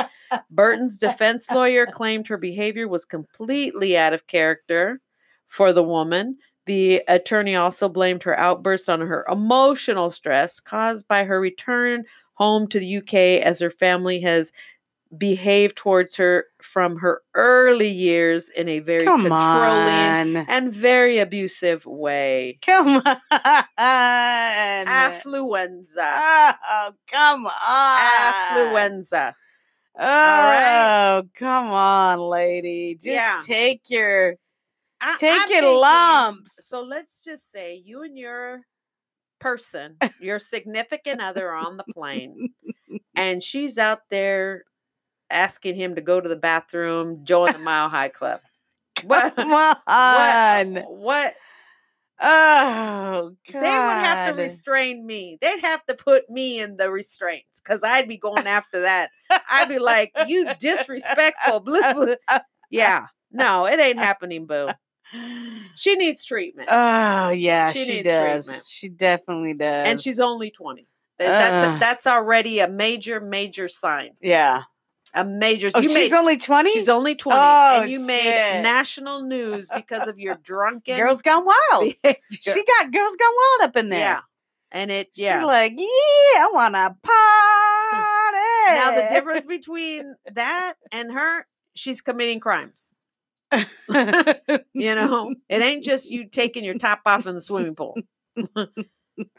Burton's defense lawyer claimed her behavior was completely out of character for the woman. The attorney also blamed her outburst on her emotional stress caused by her return home to the U K, as her family has behaved towards her from her early years in a very Come controlling on. and very abusive way. Come on. Affluenza. Oh, come on. Affluenza. Oh, all right. Come on, lady. Just yeah. take your I, take I'm your thinking, lumps. So let's just say you and your person, your significant other on the plane, and she's out there asking him to go to the bathroom, join the Mile High Club. What? Come on. What? What? Oh, God. They would have to restrain me. They'd have to put me in the restraints because I'd be going after that. I'd be like, you disrespectful. Blah, blah. Yeah. No, it ain't happening, boo. She needs treatment. Oh, yeah, she, she does. Treatment. She definitely does. And she's only twenty. That's uh, a, that's already a major, major sign. Yeah. A major. Oh, you she's made, only twenty? She's only twenty. Oh, and you shit. made national news because of your drunken. Girls Gone Wild. Behavior. She got Girls Gone Wild up in there. Yeah. And it, yeah. She's like, yeah, I want to party. Now, the difference between that and her, she's committing crimes. You know, it ain't just you taking your top off in the swimming pool.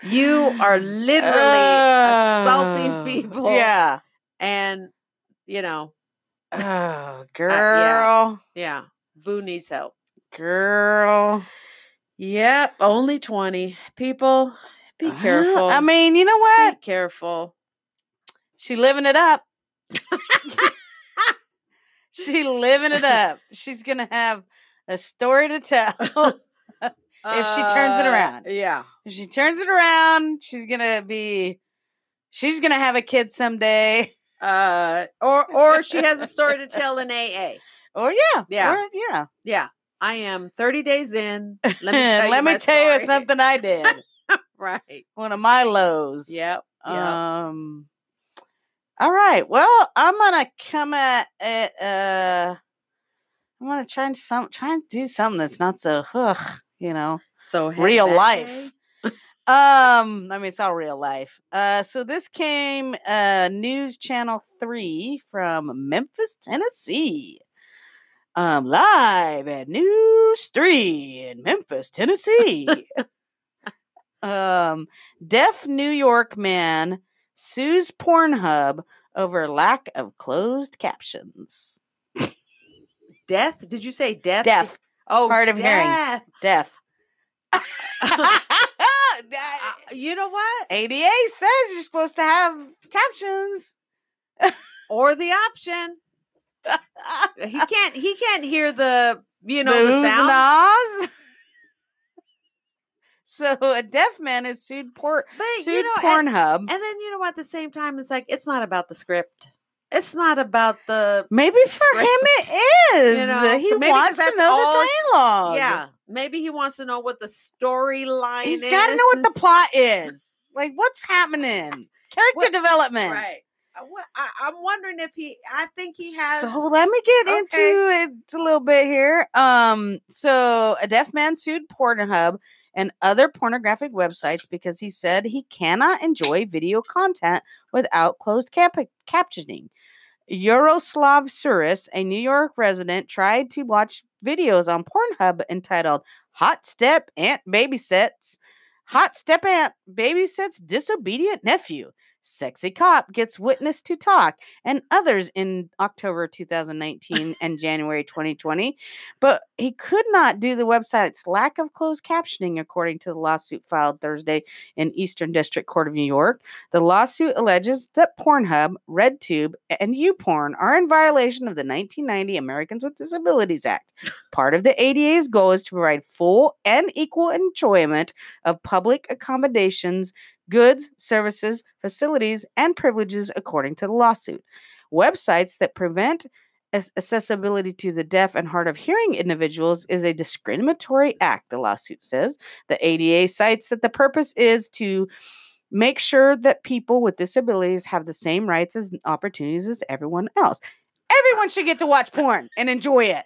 You are literally oh, assaulting people. Yeah. And, you know. Oh, girl. Uh, yeah. yeah. Boo needs help. Girl. Yep. Only twenty. People, be careful. Uh, I mean, you know what? Be careful. She living it up. She living it up. She's going to have a story to tell. If she turns it around. Uh, yeah. If she turns it around, she's going to be, she's going to have a kid someday. Uh, or, or she has a story to tell in A A. Or yeah. Yeah. Or, yeah. Yeah. I am thirty days in. Let me tell, Let you, me tell you something I did. Right. One of my lows. Yep. yep. Um, all right. Well, I'm going to come at it. Uh, I'm going to try and some, try and do something that's not so, ugh. You know, so real life. um, I mean, it's all real life. Uh, so this came uh, News Channel three from Memphis, Tennessee. Um, live at News three in Memphis, Tennessee. um, deaf New York man sues Pornhub over lack of closed captions. Deaf? Did you say deaf? Deaf. Oh, hard of hearing, deaf. You know what? A D A says you're supposed to have captions or the option. He can't. He can't hear the you know Boos the sounds. So a deaf man is sued. Por- but, sued you know, Pornhub, and, and then you know what? At the same time, it's like it's not about the script. It's not about the maybe for script. him it is. You know, he wants to know all, the dialogue. Yeah, maybe he wants to know what the storyline is. He's got to know what the plot is. Like what's happening? Character what, development. Right. I, I'm wondering if he. I think he has. So let me get okay. into it a little bit here. Um. So a deaf man sued Pornhub and other pornographic websites because he said he cannot enjoy video content without closed cap- captioning. Yaroslav Suris, a New York resident, tried to watch videos on Pornhub entitled Hot Step Aunt Babysits, Hot Step Aunt Babysits Disobedient Nephew, Sexy Cop Gets Witness to Talk, and others in October twenty nineteen and January twenty twenty. But he could not do the website's lack of closed captioning, according to the lawsuit filed Thursday in Eastern District Court of New York. The lawsuit alleges that Pornhub, RedTube, and YouPorn are in violation of the nineteen ninety Americans with Disabilities Act. Part of the A D A's goal is to provide full and equal enjoyment of public accommodations, goods, services, facilities, and privileges, according to the lawsuit. Websites that prevent accessibility to the deaf and hard of hearing individuals is a discriminatory act, the lawsuit says. The A D A cites that the purpose is to make sure that people with disabilities have the same rights and opportunities as everyone else. Everyone should get to watch porn and enjoy it.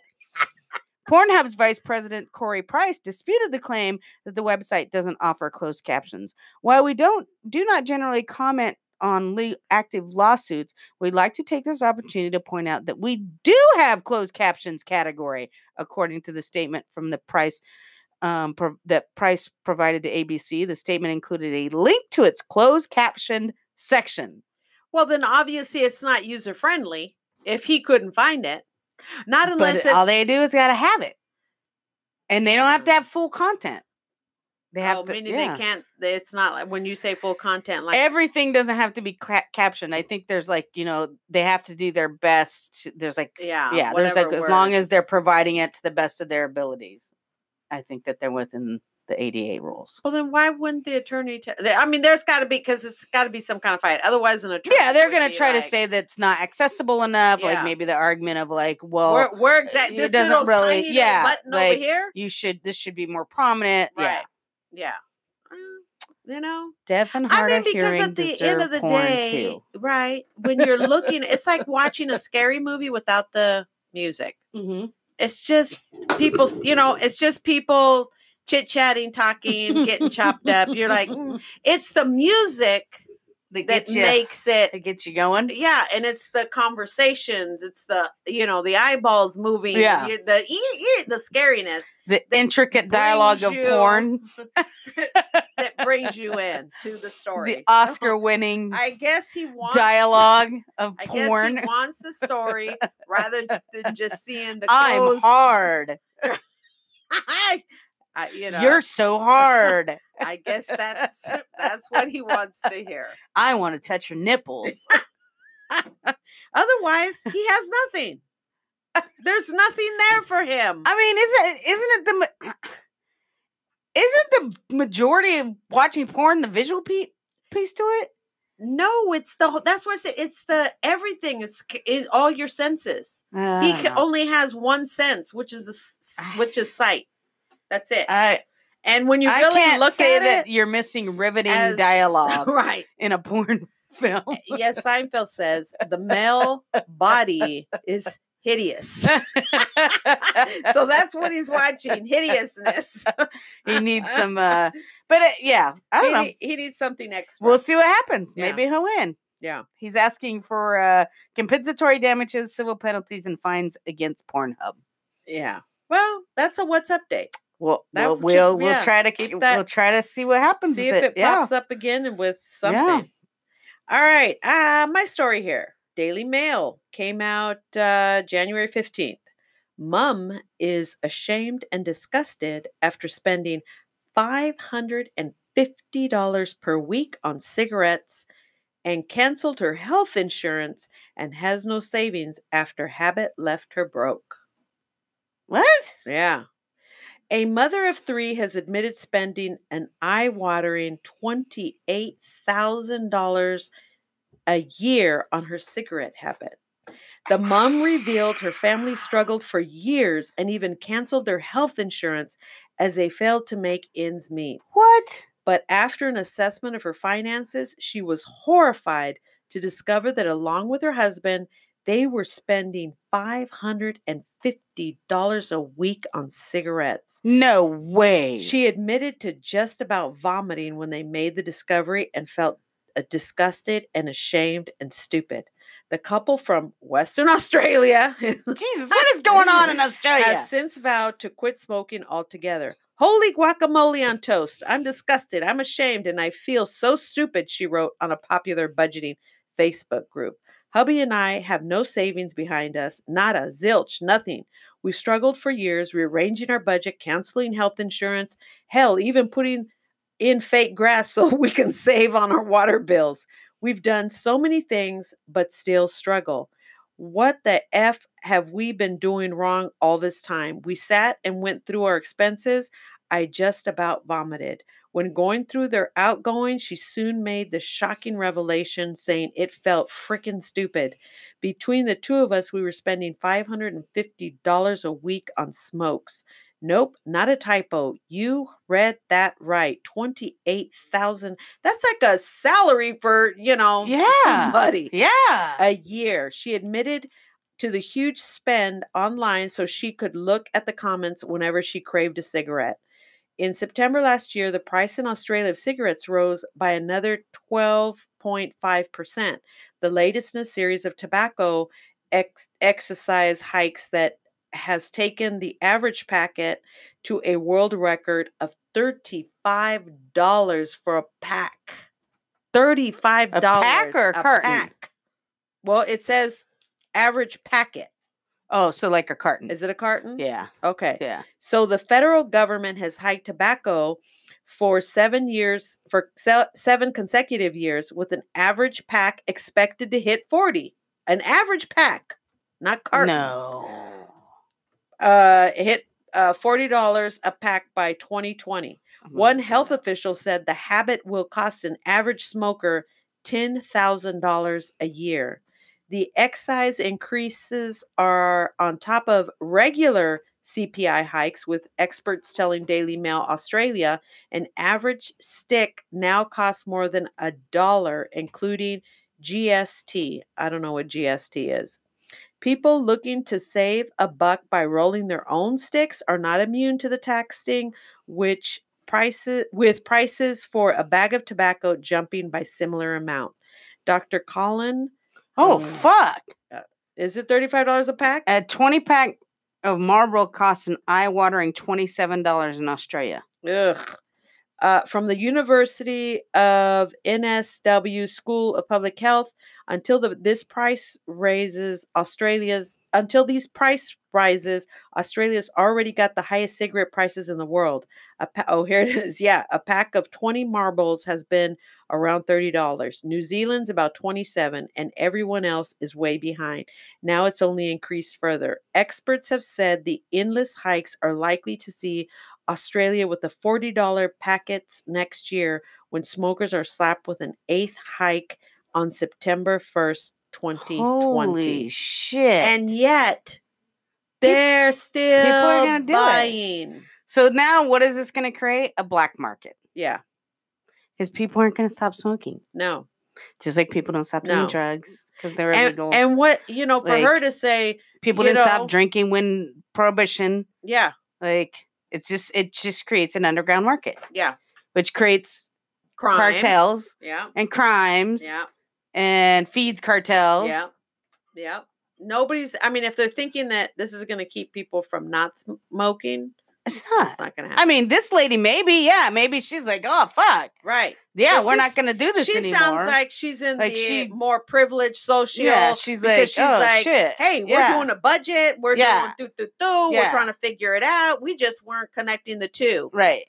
Pornhub's Vice President Corey Price disputed the claim that the website doesn't offer closed captions. While we don't do not generally comment on le- active lawsuits, we'd like to take this opportunity to point out that we do have closed captions category, according to the statement from the Price um, pro- that Price provided to A B C. The statement included a link to its closed captioned section. Well, then obviously it's not user friendly if he couldn't find it. Not unless but all they do is gotta have it, and they don't have to have full content. They have oh, to, meaning yeah. they can't, it's not like when you say full content, like everything doesn't have to be ca- captioned. I think there's like, you know, they have to do their best. There's like, yeah, yeah, there's like, works. As long as they're providing it to the best of their abilities, I think that they're within the A D A rules. Well, then why wouldn't the attorney? T- I mean, there's got to be, because it's got to be some kind of fight. Otherwise, an attorney. Yeah, they're going to try like, to say that's not accessible enough. Yeah. Like maybe the argument of like, well, we're, we're exactly this doesn't little really, tiny yeah, button like, over here. You should. This should be more prominent. Right. Yeah. Yeah. You know, deaf and hard of hearing. I mean, because at the end of the day, too. Right? When you're looking, it's like watching a scary movie without the music. Mm-hmm. It's just people. You know, it's just people. Chit-chatting, talking, getting chopped up. You're like, mm. It's the music that, that you, makes it. It gets you going. Yeah. And it's the conversations. It's the, you know, the eyeballs moving. Yeah. The, the, the scariness. The intricate dialogue of you, porn. That brings you in to the story. The Oscar-winning I guess he wants dialogue of I porn. Guess he wants the story rather than just seeing the clothes. I'm hard. I, Uh, you know. You're so hard. I guess that's that's what he wants to hear. I want to touch your nipples. Otherwise, he has nothing. There's nothing there for him. I mean, isn't isn't it the isn't the majority of watching porn the visual piece to it? No, it's the whole, that's why I said it's the everything. It's in all your senses. Uh, he can, only has one sense, which is a, which is sight. That's it. I, and when you really I can't look say at that it, you're missing riveting as, dialogue right. in a porn film. Yes, Seinfeld says the male body is hideous. So that's what he's watching, hideousness. He needs some, uh, but it, yeah, I don't he, know. He needs something extra. We'll see what happens. Yeah. Maybe he'll win. Yeah. He's asking for uh, compensatory damages, civil penalties, and fines against Pornhub. Yeah. Well, that's a what's update. Well, that, we'll we'll, yeah. we'll try to keep that. We'll try to see what happens. See with if it, it yeah. pops up again with something. Yeah. All right. Uh, my story here. Daily Mail came out uh, January fifteenth. Mum is ashamed and disgusted after spending five hundred fifty dollars per week on cigarettes and canceled her health insurance and has no savings after habit left her broke. What? Yeah. A mother of three has admitted spending an eye-watering twenty-eight thousand dollars a year on her cigarette habit. The mom revealed her family struggled for years and even canceled their health insurance as they failed to make ends meet. What? But after an assessment of her finances, she was horrified to discover that along with her husband, they were spending five hundred fifty dollars a week on cigarettes. No way. She admitted to just about vomiting when they made the discovery and felt uh, disgusted and ashamed and stupid. The couple from Western Australia. Jesus, what is going on in Australia? Has since vowed to quit smoking altogether. Holy guacamole on toast. I'm disgusted. I'm ashamed. And I feel so stupid, she wrote on a popular budgeting Facebook group. Hubby and I have no savings behind us. Nada, zilch, nothing. We struggled for years, rearranging our budget, canceling health insurance, hell, even putting in fake grass so we can save on our water bills. We've done so many things, but still struggle. What the F have we been doing wrong all this time? We sat and went through our expenses. I just about vomited. When going through their outgoing, she soon made the shocking revelation, saying it felt freaking stupid. Between the two of us, we were spending five hundred fifty dollars a week on smokes. Nope, not a typo. You read that right. twenty-eight thousand dollars. That's like a salary for, you know, yeah. somebody. Yeah. A year. She admitted to the huge spend online so she could look at the comments whenever she craved a cigarette. In September last year, the price in Australia of cigarettes rose by another twelve point five percent, the latest in a series of tobacco ex- excise hikes that has taken the average packet to a world record of thirty-five dollars for a pack. thirty-five dollars. A pack or a carton? Pack. Well, it says average packet. Oh, so like a carton. Is it a carton? Yeah. Okay. Yeah. So the federal government has hiked tobacco for seven years, for se- seven consecutive years, with an average pack expected to hit forty. An average pack, not carton. No. Uh, hit uh, forty dollars a pack by twenty twenty. Oh, one health God. official said the habit will cost an average smoker ten thousand dollars a year. The excise increases are on top of regular C P I hikes, with experts telling Daily Mail Australia an average stick now costs more than a dollar, including G S T. I don't know what G S T is. People looking to save a buck by rolling their own sticks are not immune to the taxing, which prices with prices for a bag of tobacco jumping by similar amount. Doctor Colin. Oh, um, fuck. Is it thirty-five dollars a pack? A twenty pack of Marlboro costs an eye-watering twenty-seven dollars in Australia. Ugh. Uh, from the University of N S W School of Public Health, until the, this price raises Australia's, until these price rises, Australia's already got the highest cigarette prices in the world. A pa- oh, here it is. Yeah, a pack of twenty Marlboros has been around thirty dollars. New Zealand's about twenty-seven, and everyone else is way behind. Now it's only increased further. Experts have said the endless hikes are likely to see Australia with the forty dollars packets next year, when smokers are slapped with an eighth hike on September first, twenty twenty. Holy shit. And yet, they're still buying. It. So now what is this going to create? A black market. Yeah. Because people aren't going to stop smoking. No. Just like people don't stop no. doing drugs because they're and, illegal. And what, you know, for like, her to say. People didn't know, stop drinking when Prohibition. Yeah. Like. It's just it just creates an underground market. Yeah. Which creates crime. cartels yeah. and crimes. Yeah. And feeds cartels. Yeah. Yeah. Nobody's I mean, if they're thinking that this is gonna keep people from not smoking, it's not it's not gonna happen. I mean, this lady maybe, yeah, maybe she's like, oh fuck. Right. Yeah, we're not gonna do this she anymore. She sounds like she's in like the she, more privileged social. Yeah, she's like, she's oh, like shit. Hey, we're yeah. doing a budget. We're yeah. doing do do do. Yeah. We're trying to figure it out. We just weren't connecting the two. Right.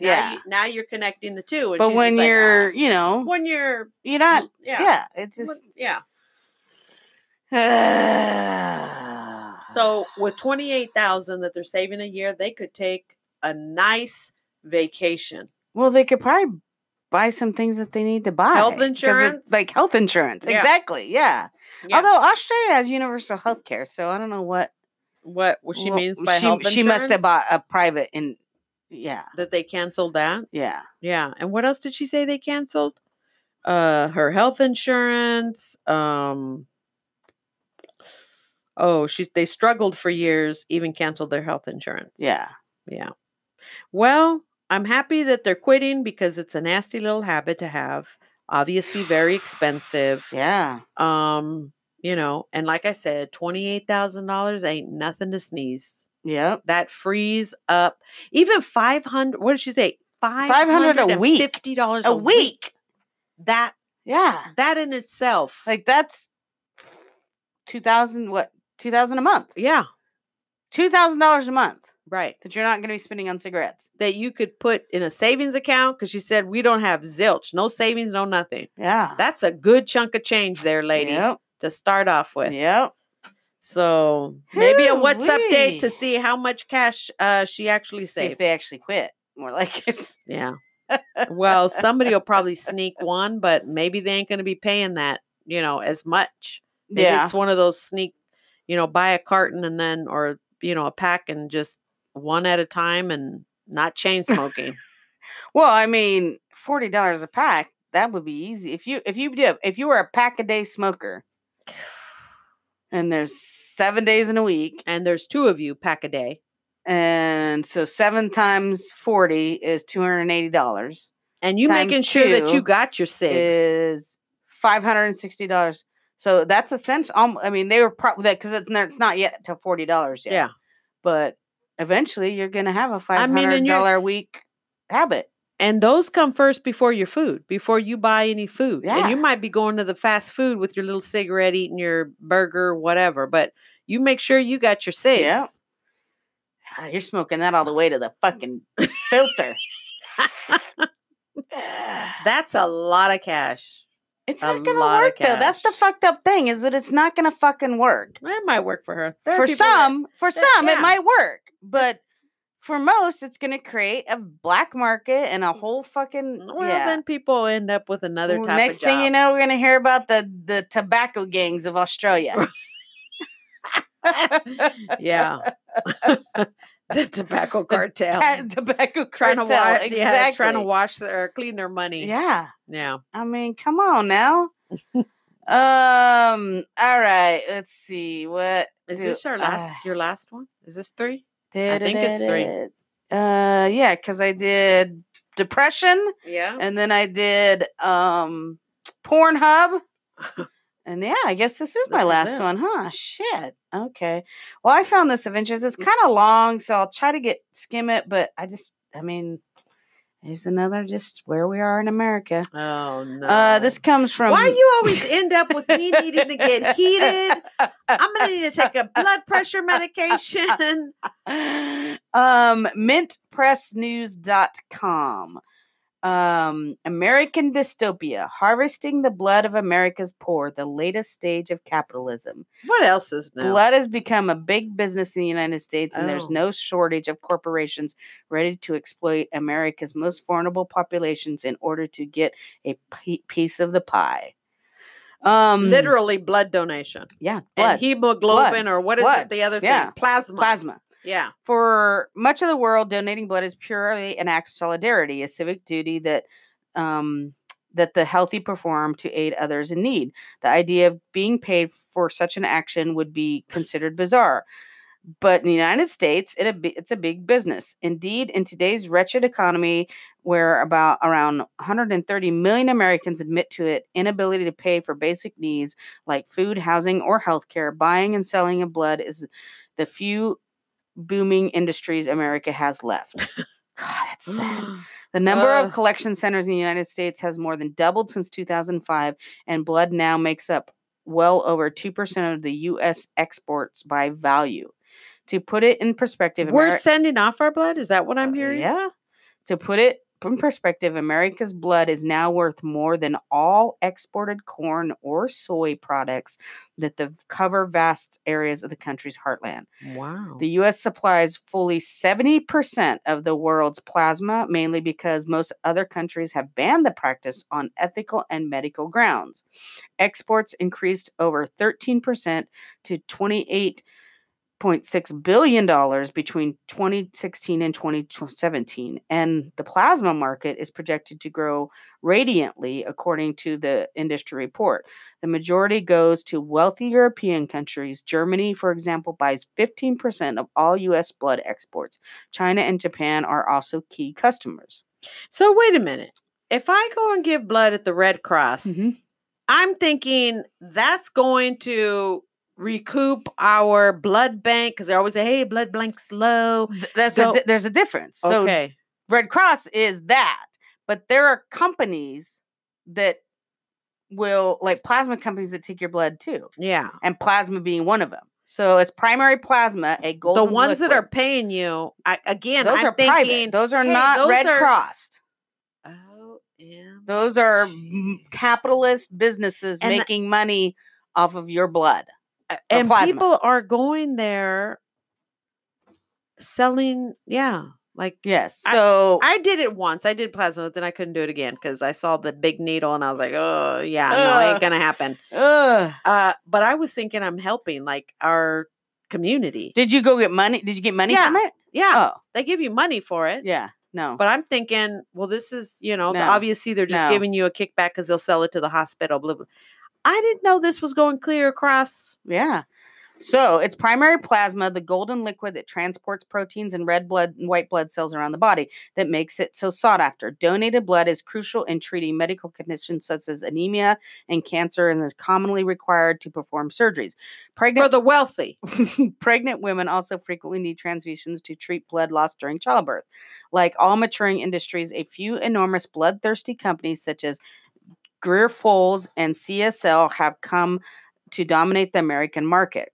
Now yeah. You, now you're connecting the two. And but when you're, like, oh. you know, when you're, you're not. Yeah. yeah it's just when, yeah. So with twenty-eight thousand that they're saving a year, they could take a nice vacation. Well, they could probably buy some things that they need to buy. Health insurance? Like health insurance. Yeah. Exactly. Yeah. yeah. Although Australia has universal health care, so I don't know what what, what she well, means by she, health insurance. She must have bought a private in yeah. That they canceled that? Yeah. Yeah. And what else did she say they canceled? Uh, her health insurance. Um, oh, she's they struggled for years, even canceled their health insurance. Yeah. Yeah. Well, I'm happy that they're quitting because it's a nasty little habit to have. Obviously, very expensive. Yeah. Um, you know, and like I said, twenty-eight thousand dollars ain't nothing to sneeze. Yeah. That frees up even five hundred. What did she say? five hundred dollars a week. fifty dollars a, a week. week. That. Yeah. That in itself. Like that's two thousand what? two thousand a month. Yeah. two thousand dollars a month. Right. That you're not going to be spending on cigarettes. That you could put in a savings account because she said we don't have zilch. No savings, no nothing. Yeah. That's a good chunk of change there, lady, yep. to start off with. Yep. So maybe Hoo-wee. a WhatsApp date to see how much cash uh, she actually see saved. If they actually quit. More like it. Yeah. Well, somebody will probably sneak one, but maybe they ain't going to be paying that, you know, as much. Maybe yeah. It's one of those sneak, you know, buy a carton and then, or, you know, a pack and just one at a time and not chain smoking. Well, I mean, forty dollars a pack, that would be easy. If you if you did if you were a pack a day smoker and there's seven days in a week. And there's two of you pack a day. And so seven times forty is two hundred and eighty dollars. And you making sure that you got your six is five hundred and sixty dollars. So that's a sense. Um, I mean, they were probably that because it's not, it's not yet till forty dollars yet. Yeah, but eventually you're going to have a five hundred dollars I mean, a week habit. And those come first before your food, before you buy any food. Yeah. And you might be going to the fast food with your little cigarette, eating your burger, whatever. But you make sure you got your cigs. Yeah. You're smoking that all the way to the fucking filter. That's a lot of cash. It's not going to work, though. That's the fucked up thing, is that it's not going to fucking work. It might work for her. For some, that, for some, for yeah. some, it might work. But for most, it's going to create a black market and a whole fucking... Well, yeah. then people end up with another well, type of job. Next thing you know, we're going to hear about the, the tobacco gangs of Australia. yeah. The tobacco cartel. The t- tobacco trying cartel. To wash, exactly. Yeah, trying to wash their, clean their money. Yeah. Yeah. I mean, come on now. um. All right. Let's see. What is do, this our last? Uh, your last one? Is this three? I think it's three. Uh. Yeah. Because I did depression. Yeah. And then I did um Pornhub. And yeah, I guess this is this my last is one, huh? Shit. Okay. Well, I found this of interest. It's kind of long, so I'll try to get skim it, but I just, I mean, here's another just where we are in America. Oh, no. Uh, this comes from... Why you always end up with me needing to get heated? I'm going to need to take a blood pressure medication. um, mint press news dot com. Um, American Dystopia, Harvesting the Blood of America's Poor, the Latest Stage of Capitalism. What else is now? Blood has become a big business in the United States, and oh. there's no shortage of corporations ready to exploit America's most vulnerable populations in order to get a p- piece of the pie. Um, Literally blood donation. Yeah, blood. And hemoglobin, blood. or what is blood. it, the other yeah. thing? Plasma. Plasma. Yeah. For much of the world, donating blood is purely an act of solidarity, a civic duty that um, that the healthy perform to aid others in need. The idea of being paid for such an action would be considered bizarre. But in the United States, it it's a big business. Indeed, in today's wretched economy, where about around one hundred thirty million Americans admit to it, inability to pay for basic needs like food, housing, or healthcare, buying and selling of blood is the few... booming industries America has left. God, that's sad. The number uh, of collection centers in the United States has more than doubled since two thousand five, and blood now makes up well over two percent of the U S exports by value. To put it in perspective... We're Ameri- sending off our blood? Is that what I'm hearing? Uh, yeah. To put it in perspective, America's blood is now worth more than all exported corn or soy products that the cover vast areas of the country's heartland. Wow. The U S supplies fully seventy percent of the world's plasma, mainly because most other countries have banned the practice on ethical and medical grounds. Exports increased over thirteen percent to twenty-eight point six billion dollars between twenty sixteen and twenty seventeen, and the plasma market is projected to grow radiantly, according to the industry report. The majority goes to wealthy European countries. Germany, for example, buys fifteen percent of all U S blood exports. China and Japan are also key customers. So wait a minute. If I go and give blood at the Red Cross, mm-hmm. I'm thinking that's going to recoup our blood bank, because they always say, hey, blood bank's low. That's so, a, there's a difference. Okay. So Red Cross is that, but there are companies that will, like plasma companies that take your blood too. Yeah. And plasma being one of them. So it's primary plasma, a golden The ones liquid. That are paying you, I, again, those I'm are thinking, private. Those are hey, not those Red are- Cross. Oh, yeah. Those are capitalist businesses and making the- money off of your blood. And plasma. People are going there selling, yeah, like yes. So I, I did it once. I did plasma, but then I couldn't do it again because I saw the big needle and I was like, oh yeah, uh, no, ain't gonna happen. Uh, uh, but I was thinking I'm helping like our community. Did you go get money? Did you get money yeah. from it? Yeah, oh. They give you money for it. Yeah, no. But I'm thinking, well, this is you know, no. obviously they're just no. giving you a kickback because they'll sell it to the hospital. Blah, blah. I didn't know this was going clear across. Yeah. So it's primary plasma, the golden liquid that transports proteins and red blood and white blood cells around the body that makes it so sought after. Donated blood is crucial in treating medical conditions such as anemia and cancer and is commonly required to perform surgeries. Pregnant, For the wealthy. Pregnant women also frequently need transfusions to treat blood loss during childbirth. Like all maturing industries, a few enormous bloodthirsty companies such as Greer Foles and C S L have come to dominate the American market.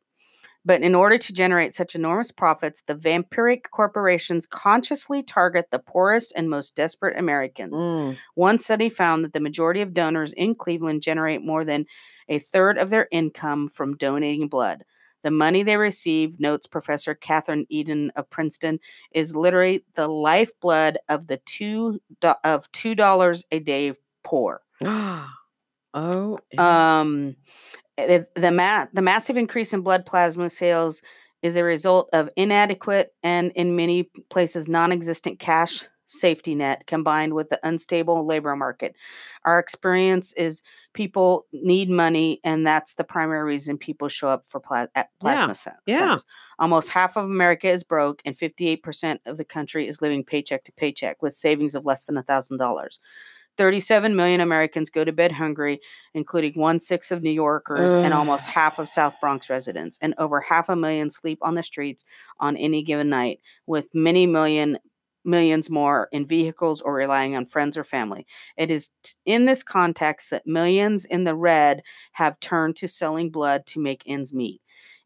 But in order to generate such enormous profits, the vampiric corporations consciously target the poorest and most desperate Americans. Mm. One study found that the majority of donors in Cleveland generate more than a third of their income from donating blood. The money they receive, notes Professor Catherine Eden of Princeton, is literally the lifeblood of the two of two dollars a day poor. Oh, um. The, the, ma- the massive increase in blood plasma sales is a result of inadequate and, in many places, non-existent cash safety net combined with the unstable labor market. Our experience is people need money, and that's the primary reason people show up for pla- at plasma yeah. centers. Yeah. Almost half of America is broke, and fifty-eight percent of the country is living paycheck to paycheck with savings of less than one thousand dollars. thirty-seven million Americans go to bed hungry, including one-sixth of New Yorkers Ugh. and almost half of South Bronx residents. And over half a million sleep on the streets on any given night, with many million, millions more in vehicles or relying on friends or family. It is t- in this context that millions in the red have turned to selling blood to make ends meet.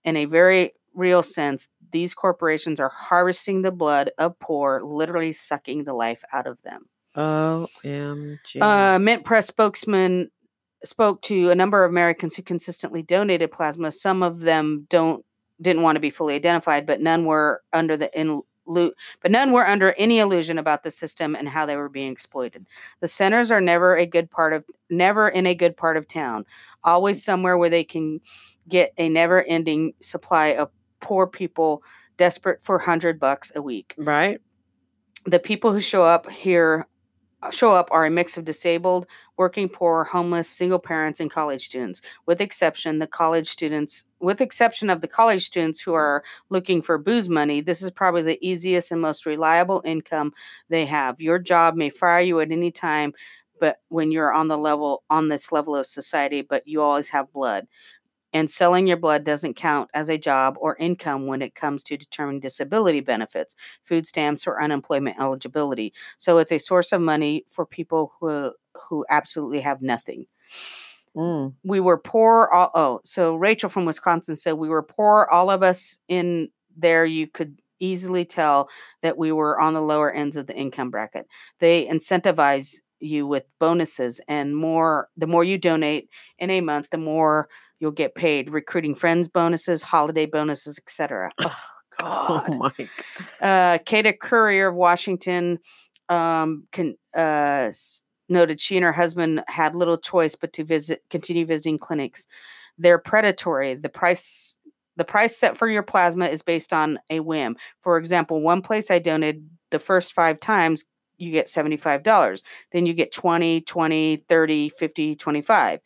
In a very real sense, these corporations are harvesting the blood of poor, literally sucking the life out of them. O M G. Uh, Mint Press spokesman spoke to a number of Americans who consistently donated plasma. Some of them don't didn't want to be fully identified, but none were under the in, but none were under any illusion about the system and how they were being exploited. The centers are never a good part of never in a good part of town, always somewhere where they can get a never-ending supply of poor people desperate for one hundred bucks a week. Right. The people who show up here show up are a mix of disabled, working poor, homeless, single parents, and college students, with exception the college students with exception of the college students who are looking for booze money. This is probably the easiest and most reliable income they have. Your job may fire you at any time, but when you're on the level on this level of society, but you always have blood. And selling your blood doesn't count as a job or income when it comes to determining disability benefits, food stamps, or unemployment eligibility. So it's a source of money for people who who absolutely have nothing. Mm. We were poor. All, oh, so Rachel from Wisconsin said, we were poor. All of us in there, you could easily tell that we were on the lower ends of the income bracket. They incentivize you with bonuses and more. The more you donate in a month, the more you'll get paid. Recruiting friends bonuses, holiday bonuses, et cetera. Oh, God. Oh, my God. Uh, Kata Courier of Washington um, can, uh, noted she and her husband had little choice but to visit, continue visiting clinics. They're predatory. The price, the price set for your plasma is based on a whim. For example, one place I donated the first five times, you get seventy-five dollars. Then you get twenty, twenty, thirty, fifty, twenty-five.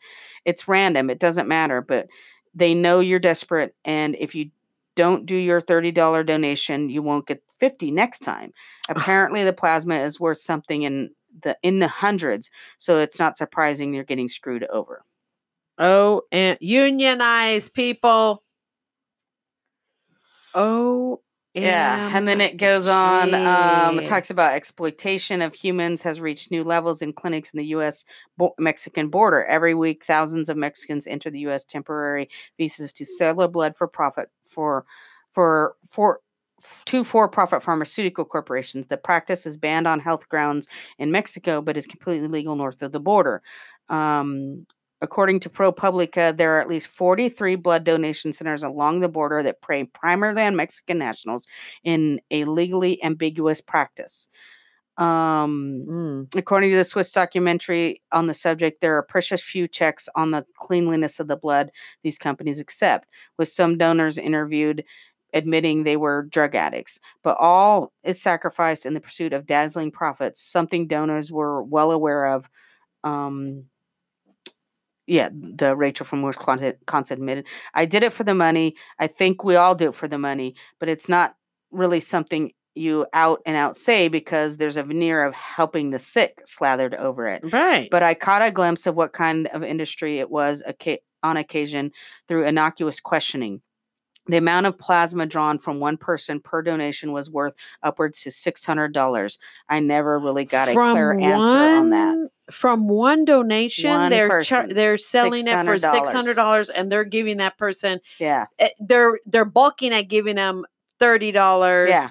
It's random. It doesn't matter, but they know you're desperate. And if you don't do your thirty dollars donation, you won't get fifty next time. Apparently the plasma is worth something in the, in the hundreds. So it's not surprising you're getting screwed over. Oh, and unionize people. Oh, Yeah, and then it goes on. Um, it talks about exploitation of humans has reached new levels in clinics in the U S Bo- Mexican border. Every week, thousands of Mexicans enter the U S temporary visas to sell their blood for profit for for for to for-profit pharmaceutical corporations. The practice is banned on health grounds in Mexico, but is completely legal north of the border. Um, According to ProPublica, there are at least forty-three blood donation centers along the border that pay primarily on Mexican nationals in a legally ambiguous practice. Um, mm. According to the Swiss documentary on the subject, there are precious few checks on the cleanliness of the blood these companies accept, with some donors interviewed admitting they were drug addicts. But all is sacrificed in the pursuit of dazzling profits, something donors were well aware of. Um Yeah, the Rachel from Wisconsin admitted, I did it for the money. I think we all do it for the money, but it's not really something you out and out say because there's a veneer of helping the sick slathered over it. Right. But I caught a glimpse of what kind of industry it was on occasion through innocuous questioning. The amount of plasma drawn from one person per donation was worth upwards to six hundred dollars. I never really got a from clear one, answer on that. From one donation, one they're person, char- they're selling it for six hundred dollars, and they're giving that person. Yeah, they're they're balking at giving them thirty dollars. Yeah,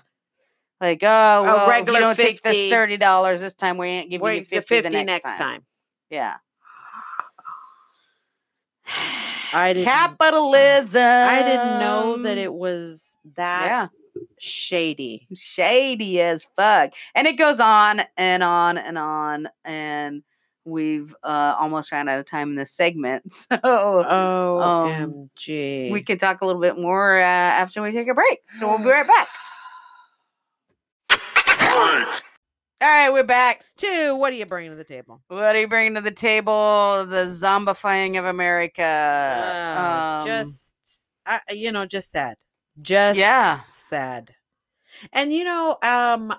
like oh, well, regular if you don't fifty, take this thirty dollars this time, we ain't giving you fifty, the fifty the next, next time. time. Yeah. I didn't, Capitalism. I didn't know that it was that yeah. shady. Shady as fuck. And it goes on and on and on. And we've uh, almost ran out of time in this segment. So O M G. Um, we can talk a little bit more uh, after we take a break. So we'll be right back. All right, we're back. To what are you bringing to the table? What are you bringing to the table? The zombifying of America. Uh, um, just, I, you know, just sad. Just yeah. sad. And, you know, um,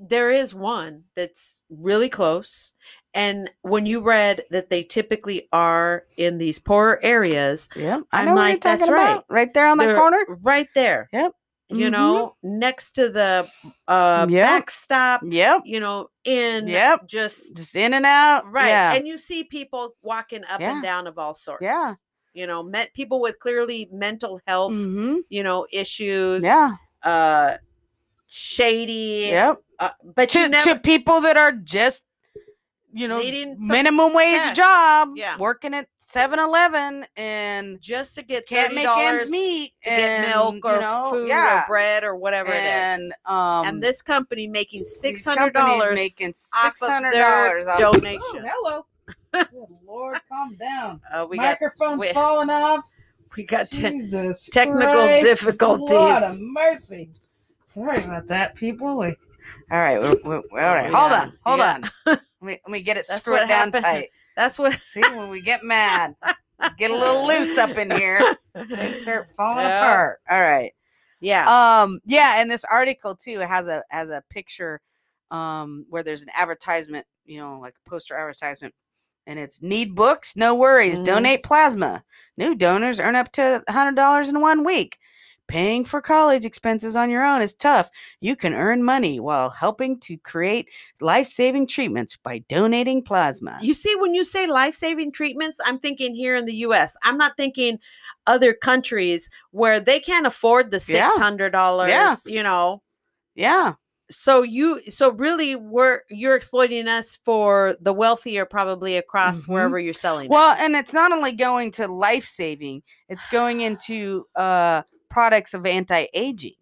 there is one that's really close. And when you read that they typically are in these poorer areas. Yeah, I know I'm what like, you're talking that's about. Right. right there on They're that corner. Right there. Yep. You know, mm-hmm. next to the uh, yep. backstop, yep. you know, in yep. just just in and out. Right. Yeah. And you see people walking up yeah. and down of all sorts. Yeah. You know, met people with clearly mental health, mm-hmm. you know, issues. Yeah. Uh, shady. Yep. Uh, but to, never, to people that are just, you know, minimum wage cash. job, yeah. working at seven eleven and just to get can't make ends meet to and, get milk or you know, food yeah. or bread or whatever and, it is. Um, and this company making six hundred dollars making six hundred dollars off donation. Oh, hello. Good Lord, calm down. Uh, we Microphone's got, we, falling off. We got Jesus te- technical Christ, difficulties. Lord of mercy. Sorry about that, people. We, all right. We're, we're, we're, all right. Hold on. Hold yeah. on. Let me, let me get it That's screwed down happened. tight. That's what. See, when we get mad, get a little loose up in here, things start falling yeah. apart. All right, yeah, um, yeah. And this article too has a has a picture, um, where there's an advertisement, you know, like a poster advertisement, and it's need books, no worries, mm-hmm. donate plasma. New donors earn up to a hundred dollars in one week. Paying for college expenses on your own is tough. You can earn money while helping to create life-saving treatments by donating plasma. You see, when you say life-saving treatments, I'm thinking here in the U S. I'm not thinking other countries where they can't afford the six hundred dollars, yeah. you know. Yeah. So you, so really, we're you're exploiting us for the wealthier, probably across mm-hmm. wherever you're selling. Well, it. and it's not only going to life-saving, it's going into uh, products of anti-aging.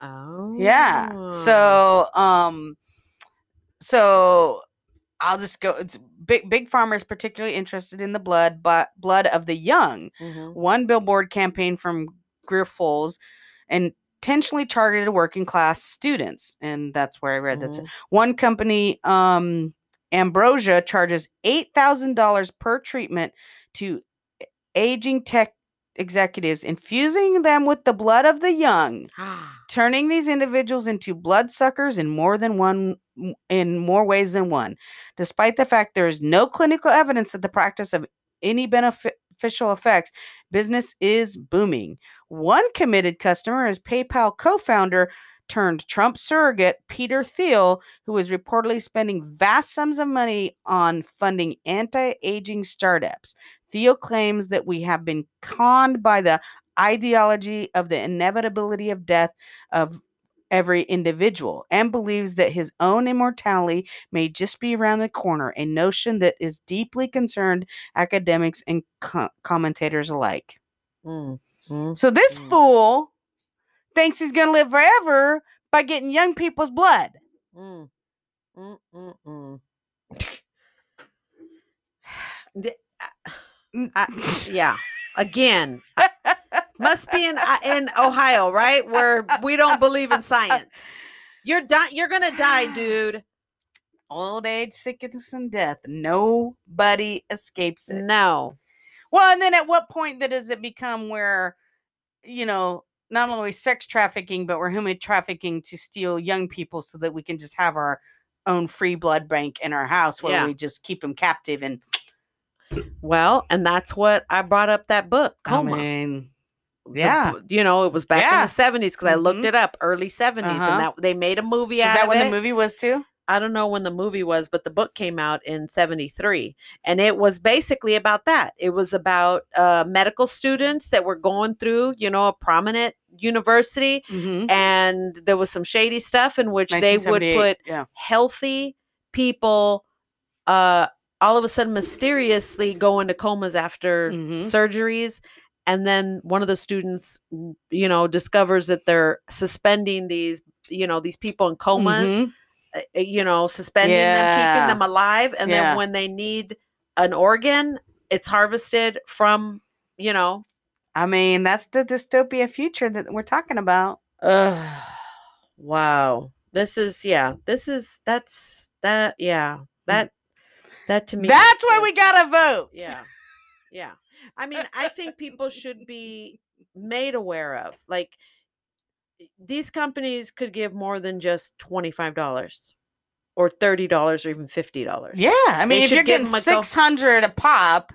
Oh yeah. So um so I'll just go it's big big pharma is particularly interested in the blood but blood of the young. Mm-hmm. One billboard campaign from Greer Foles and intentionally targeted working class students. And that's where I read mm-hmm. that one company, um Ambrosia, charges eight thousand dollars per treatment to aging tech executives, infusing them with the blood of the young, turning these individuals into bloodsuckers in more than one in more ways than one. Despite the fact there is no clinical evidence that the practice of any beneficial effects, business is booming. One committed customer is PayPal co-founder turned Trump surrogate Peter Thiel, who is reportedly spending vast sums of money on funding anti-aging startups. Thiel claims that we have been conned by the ideology of the inevitability of death of every individual and believes that his own immortality may just be around the corner, a notion that is deeply concerned academics and co- commentators alike. Mm-hmm. So this mm-hmm. fool thinks he's going to live forever by getting young people's blood. Mm. Mm, mm, mm. the, uh, I, yeah. Again, I, must be in in Ohio, right? Where we don't believe in science. You're di- You're going to die, dude. Old age, sickness, and death. Nobody escapes it. No. Well, and then at what point that does it become where, you know, not only sex trafficking, but we're human trafficking to steal young people so that we can just have our own free blood bank in our house where yeah. we just keep them captive. And well, and that's what I brought up that book. Coma. I mean, yeah, the, you know, it was back yeah. in the seventies, because mm-hmm. I looked it up, early seventies, uh-huh. and that they made a movie out of it. Is that when it. the movie was too? I don't know when the movie was, but the book came out in seventy-three, and it was basically about that. It was about uh, medical students that were going through, you know, a prominent university, mm-hmm. and there was some shady stuff in which they would put yeah. healthy people uh, all of a sudden mysteriously go into comas after mm-hmm. surgeries. And then one of the students, you know, discovers that they're suspending these, you know, these people in comas. Mm-hmm. You know, suspending yeah. them, keeping them alive. And yeah. then when they need an organ, it's harvested from, you know. I mean, that's the dystopia future that we're talking about. Ugh. Wow. This is, yeah, this is, that's, that, yeah, that, that to me. That's why we got to vote. Yeah. Yeah. I mean, I think people should be made aware of, like, these companies could give more than just twenty-five dollars or thirty dollars or even fifty dollars. Yeah. I mean, they if you're getting six hundred go- a pop.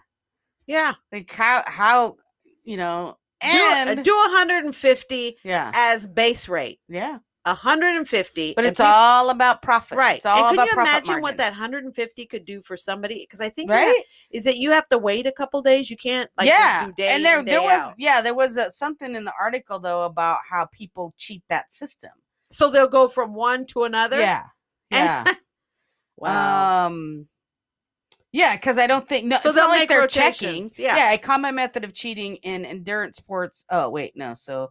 Yeah. Like how, how, you know, and do, do one hundred fifty yeah. as base rate. Yeah. one hundred fifty. But it's people, all about profit. Right. It's all and about profit. Can you imagine margin. What that one hundred fifty could do for somebody? Because I think right? you have, is that you have to wait a couple days. You can't like yeah. do day and there, in, day there was out. Yeah, there was a, something in the article though about how people cheat that system. So they'll go from one to another. Yeah. Yeah. And, wow. Um Yeah, because I don't think no. So they'll like make they're rotations. Checking. Yeah. yeah, a common method of cheating in endurance sports. Oh wait, no. So,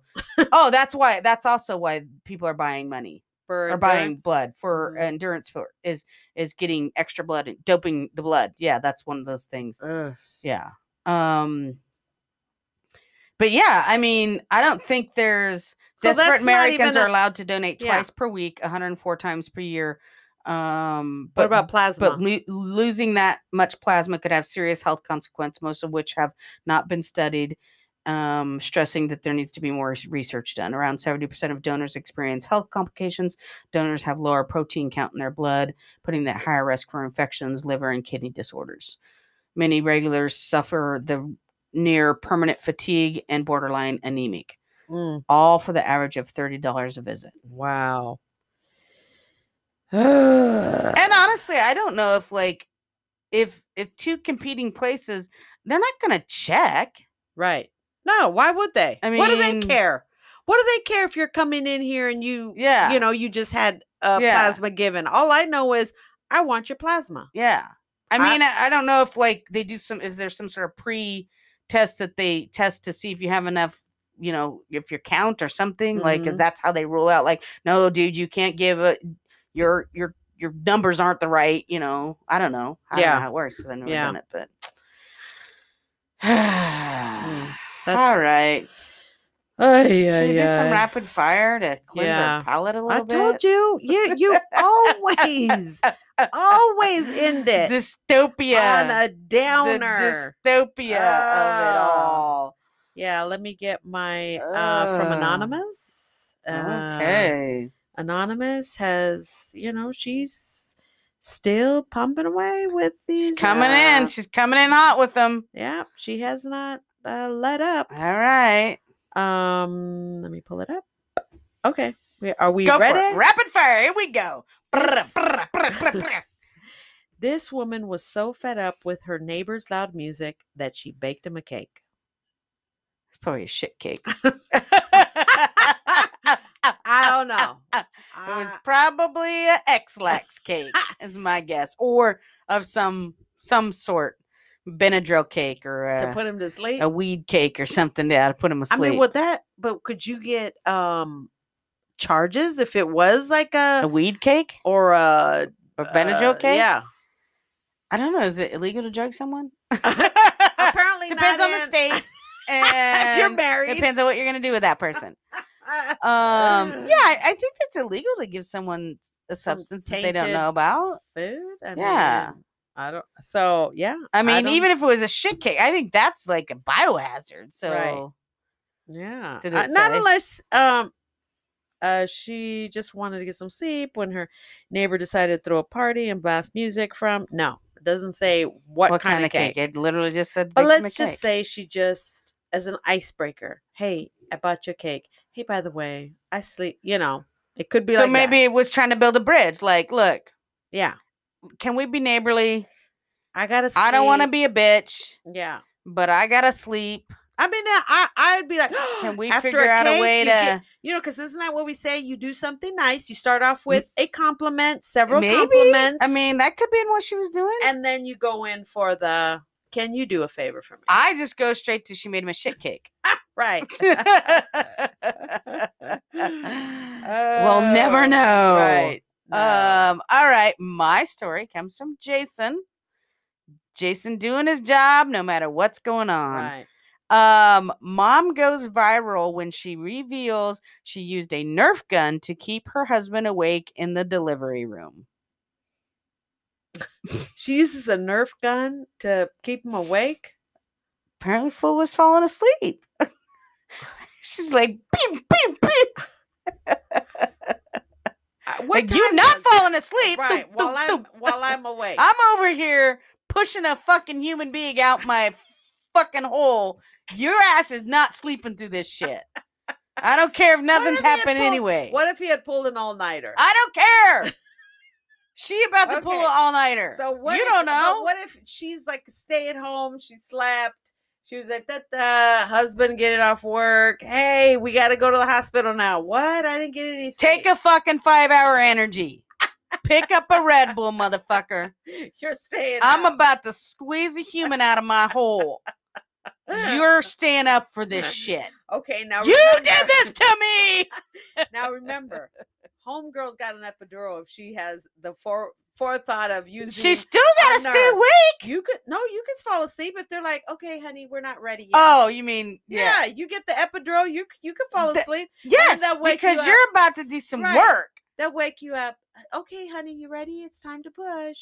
oh, that's why. That's also why people are buying money for or endurance. Buying blood for mm-hmm. endurance sport is is getting extra blood and doping the blood. Yeah, that's one of those things. Ugh. Yeah. Um. But yeah, I mean, I don't think there's so desperate Americans are a, allowed to donate yeah. twice per week, one hundred four times per year. Um, but what about plasma? But lo- losing that much plasma could have serious health consequences, most of which have not been studied, um, stressing that there needs to be more research done. Around seventy percent of donors experience health complications. Donors have lower protein count in their blood, putting them at higher risk for infections, liver, and kidney disorders. Many regulars suffer the near permanent fatigue and borderline anemic, mm. all for the average of thirty dollars a visit. Wow. And honestly, I don't know if like if if two competing places, they're not gonna check, right? No, why would they? I mean, what do they care? What do they care if you're coming in here and you yeah you know you just had uh, yeah. plasma given? All I know is I want your plasma. Yeah, I mean I, I don't know if like they do some is there some sort of pre-test that they test to see if you have enough. You know, if your count or something mm-hmm. like that's how they rule out. Like, no, dude, you can't give a. Your your your numbers aren't the right, you know. I don't know. I yeah. don't know how it works because I've never yeah. done it, but mm, that's... all right. Oh, yeah, should we yeah. do some rapid fire to cleanse yeah. our palate a little I bit? I told you. You you always always end it. Dystopia on a downer. The dystopia oh. of it all. Yeah, let me get my oh. uh, from Anonymous. Okay. Uh, Anonymous has, you know, she's still pumping away with these. She's coming uh, in. She's coming in hot with them. Yeah, she has not uh, let up. All right. Um, let me pull it up. Okay. We, are we go ready? For it. Rapid fire. Here we go. This woman was so fed up with her neighbor's loud music that she baked him a cake. It's probably a shit cake. I don't know. Uh, it was probably an X-Lax cake, is my guess, or of some some sort, Benadryl cake, or a, to put him to sleep, a weed cake, or something to put him asleep. I mean, would that? But could you get um, charges if it was like a a weed cake or a, a Benadryl uh, cake? Yeah, I don't know. Is it illegal to drug someone? Apparently, depends not on in... the state. And if you're married, depends on what you're going to do with that person. um yeah I, I think it's illegal to give someone a substance that they don't know about food. I mean, yeah I don't so yeah I mean I even if it was a shit cake I think that's like a biohazard so right. yeah uh, not unless um uh she just wanted to get some sleep when her neighbor decided to throw a party and blast music from no it doesn't say what, what kind, kind of cake. cake it literally just said but let's just cake. Say she just as an icebreaker. Hey, I bought you a cake. Hey, by the way, I sleep, you know, it could be so like maybe that. It was trying to build a bridge. Like, look. Yeah. Can we be neighborly? I gotta sleep. I don't want to be a bitch. Yeah. But I gotta sleep. I mean, I, I'd be like, can we figure a out cake, a way to, you, get, you know, because isn't that what we say? You do something nice. You start off with a compliment, several maybe. compliments. I mean, that could be in what she was doing. And then you go in for the, can you do a favor for me? I just go straight to, she made him a shit cake. Right. We'll never know. Right. No. Um. All right. My story comes from Jason. Jason doing his job no matter what's going on. Right. Um, mom goes viral when she reveals she used a Nerf gun to keep her husband awake in the delivery room. She uses a Nerf gun to keep him awake? Apparently, fool was falling asleep. She's like, beep, beep, beep. Like, you're not falling asleep. Right, doop, while, doop, I'm, doop. while I'm awake. I'm over here pushing a fucking human being out my fucking hole. Your ass is not sleeping through this shit. I don't care if nothing's if happened pulled, anyway. What if he had pulled an all-nighter? I don't care. She about to okay. pull an all-nighter. So what you if, don't know. What if she's like stay at home? She slept. She was like, that the husband getting off work. Hey, we got to go to the hospital now. What? I didn't get any sleep. Take a fucking five-hour energy. Pick up a Red Bull, motherfucker. You're staying I'm up. about to squeeze a human out of my hole. You're staying up for this shit. Okay, now remember. You did this to me! Now remember, homegirl's got an epidural if she has the fore, forethought of using... She's still gotta stay awake! You could, no, you could fall asleep if they're like, okay, honey, we're not ready yet. Oh, you mean... Yeah, yeah. You get the epidural, you you could fall asleep. The, yes, because you you're about to do some right. work. They'll wake you up. Okay, honey, you ready? It's time to push.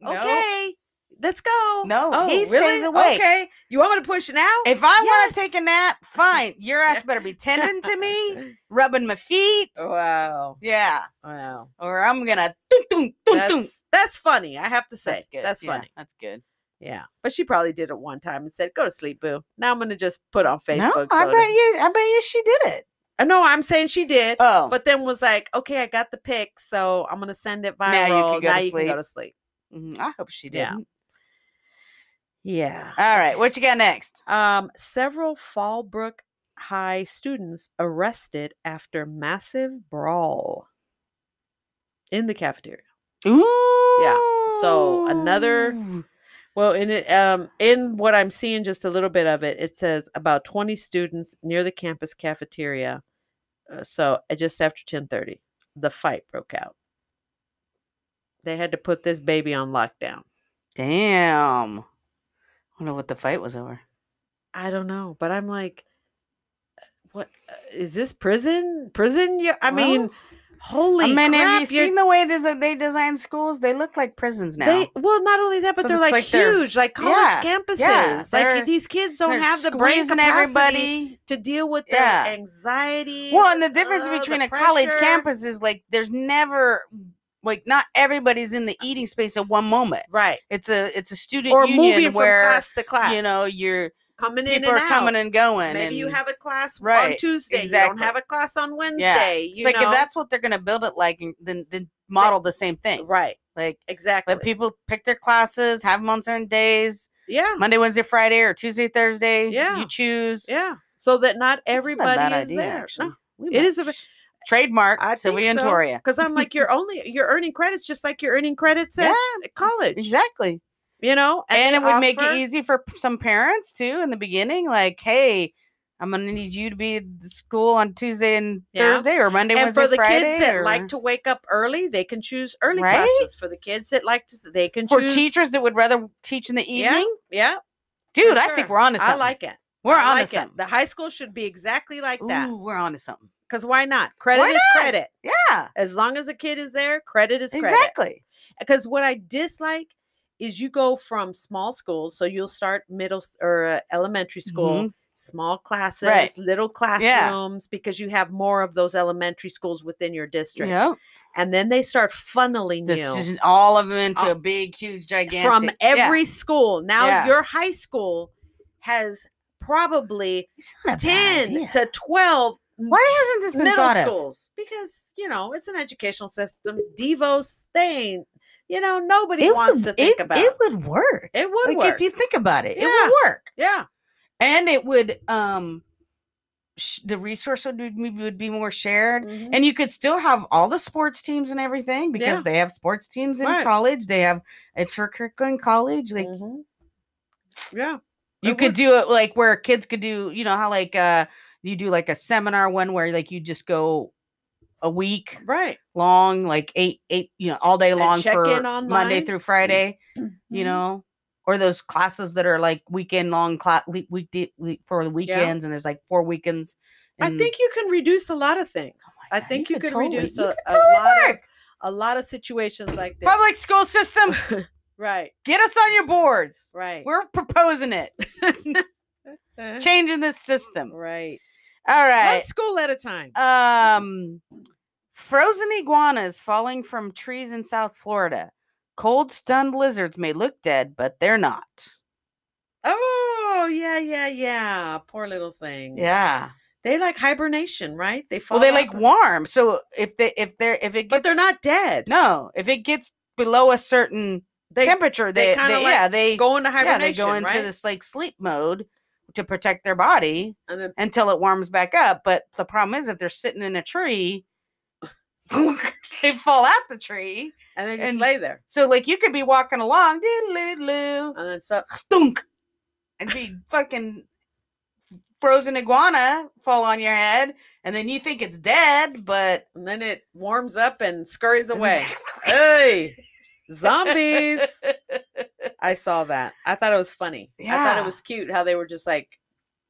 No. Okay. Let's go. No, oh, he stays really? awake. Okay, you want me to push now? If I yes. want to take a nap, fine. Your ass better be tending to me, rubbing my feet. Wow. Yeah. Wow. Or I'm gonna. Doom, doom, doom, that's, doom. That's funny. I have to say, that's good. That's funny. Yeah, that's good. Yeah, but she probably did it one time and said, "Go to sleep, boo." Now I'm gonna just put on Facebook. No, I bet you. I bet you she did it. No, I'm saying she did. Oh, but then was like, "Okay, I got the pic, so I'm gonna send it viral." Now you can go, now to, you sleep. Can go to sleep. Mm-hmm. I hope she didn't. Yeah. Yeah. All right. What you got next? Um, several Fallbrook High students arrested after massive brawl in the cafeteria. Ooh. Yeah. So another. Well, in it, um, in what I'm seeing, just a little bit of it, it says about twenty students near the campus cafeteria. Uh, so just after ten thirty, the fight broke out. They had to put this baby on lockdown. Damn. I don't know what the fight was over. I don't know, but I'm like, what is this prison? Prison? Yeah, I well, mean, holy crap! I mean, crap, have you seen the way this, they design schools? They look like prisons now. They, well, not only that, but so they're like, like huge, like college yeah, campuses. Yeah, like these kids don't have the brain capacity to deal with yeah. their anxiety. Well, and the difference uh, between the a pressure. college campus is like there's never. Like not everybody's in the eating space at one moment, right? It's a it's a student or union moving where from class to class. You know, you're coming in, people and are out. coming and going. Maybe and, you have a class right, on Tuesday, exactly. You don't have a class on Wednesday. Yeah. You it's know? Like if that's what they're going to build it like, then then model the same thing, right? Like exactly. Let people pick their classes, have them on certain days. Yeah, Monday, Wednesday, Friday, or Tuesday, Thursday. Yeah, you choose. Yeah, so that not everybody not is idea, there. No, it is a. Trademark Sylvia and Tori. Because I'm like, you're only you're earning credits just like you're earning credits at yeah, college. Exactly. You know? And, and it would offer... make it easy for some parents too in the beginning. Like, hey, I'm gonna need you to be at school on Tuesday and yeah. Thursday or Monday, and Wednesday, Friday. And for the Friday, kids that or... like to wake up early, they can choose early right? classes. For the kids that like to they can for choose. For teachers that would rather teach in the evening. Yeah. yeah. Dude, sure. I think we're on to something. I like it. We're on like to something. It. The high school should be exactly like Ooh, that. We're on to something. Because why not? Credit why not? is credit. Yeah. As long as a kid is there, credit is credit. Exactly. Because what I dislike is you go from small schools. So you'll start middle or uh, elementary school, mm-hmm. small classes, right. little classrooms, yeah. because you have more of those elementary schools within your district. Yeah. And then they start funneling this you. Just all of them into all, a big, huge, gigantic. From every yeah. school. Now yeah. your high school has probably ten to twelve. Why hasn't this been middle thought schools? Of? Because, you know, it's an educational system. Devos thing. You know, nobody it wants would, to think it, about it. It would work. It would like, work. If you think about it, yeah. It would work. Yeah. And it would, um, sh- the resource would be, would be more shared. Mm-hmm. And you could still have all the sports teams and everything because yeah. they have sports teams in right. college. They have extracurricular in college. Like, mm-hmm. yeah. You could would. do it like where kids could do, you know, how like, uh, you do like a seminar one where like you just go a week right long, like eight, eight, you know, all day long for Monday through Friday, mm-hmm. you know, or those classes that are like weekend long cl- week, week, week for the weekends. Yeah. And there's like four weekends. And I think you can reduce a lot of things. Oh I think you, you can totally, reduce a, you a, totally lot of, a lot of situations like this. Public school system. Right. Get us on your boards. Right. We're proposing it. Changing this system. Right. All right. One school at a time. Um, frozen iguanas falling from trees in South Florida. Cold, stunned lizards may look dead, but they're not. Oh, yeah, yeah, yeah. Poor little thing. Yeah. They like hibernation, right? They fall. Well, they like warm. So if they if they're if it gets, but they're not dead. No, if it gets below a certain they, temperature, they, they, they, they like yeah they go into hibernation. Yeah, they go into right? this like sleep mode to protect their body and then, until it warms back up. But the problem is if they're sitting in a tree, they fall out the tree and they just and, lay there. So like you could be walking along and then so thunk and be fucking frozen iguana fall on your head and then you think it's dead, but and then it warms up and scurries away. Hey, zombies. I saw that. I thought it was funny. Yeah. I thought it was cute how they were just like,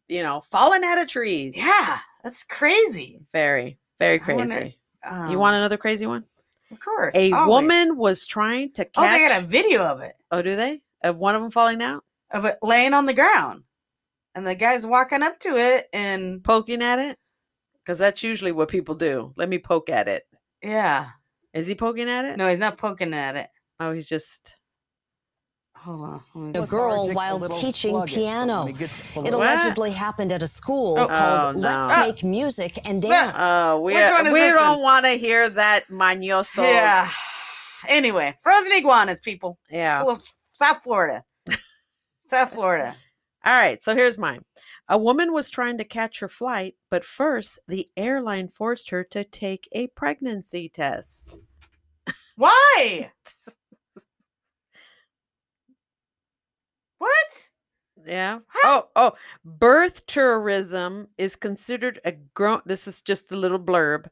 you know, falling out of trees. Yeah, that's crazy. Very, very crazy. Wanna, um, you want another crazy one? Of course. A always. woman was trying to catch. Oh, they got a video of it. Oh, do they? Of one of them falling out? Of it laying on the ground. And the guy's walking up to it and poking at it. Because that's usually what people do. Let me poke at it. Yeah. Is he poking at it? No, he's not poking at it. Oh, he's just. Hold on. The girl while teaching piano. It allegedly happened at a school oh, called oh, no. Let's Make Music and Dance. Oh, we, are, we don't want to hear that mañoso. Yeah. Anyway, frozen iguanas, people. Yeah. South Florida. South Florida. All right. So here's mine. A woman was trying to catch her flight, but first the airline forced her to take a pregnancy test. Why? What? Yeah. How? Oh, oh. Birth tourism is considered a grown. This is just the little blurb.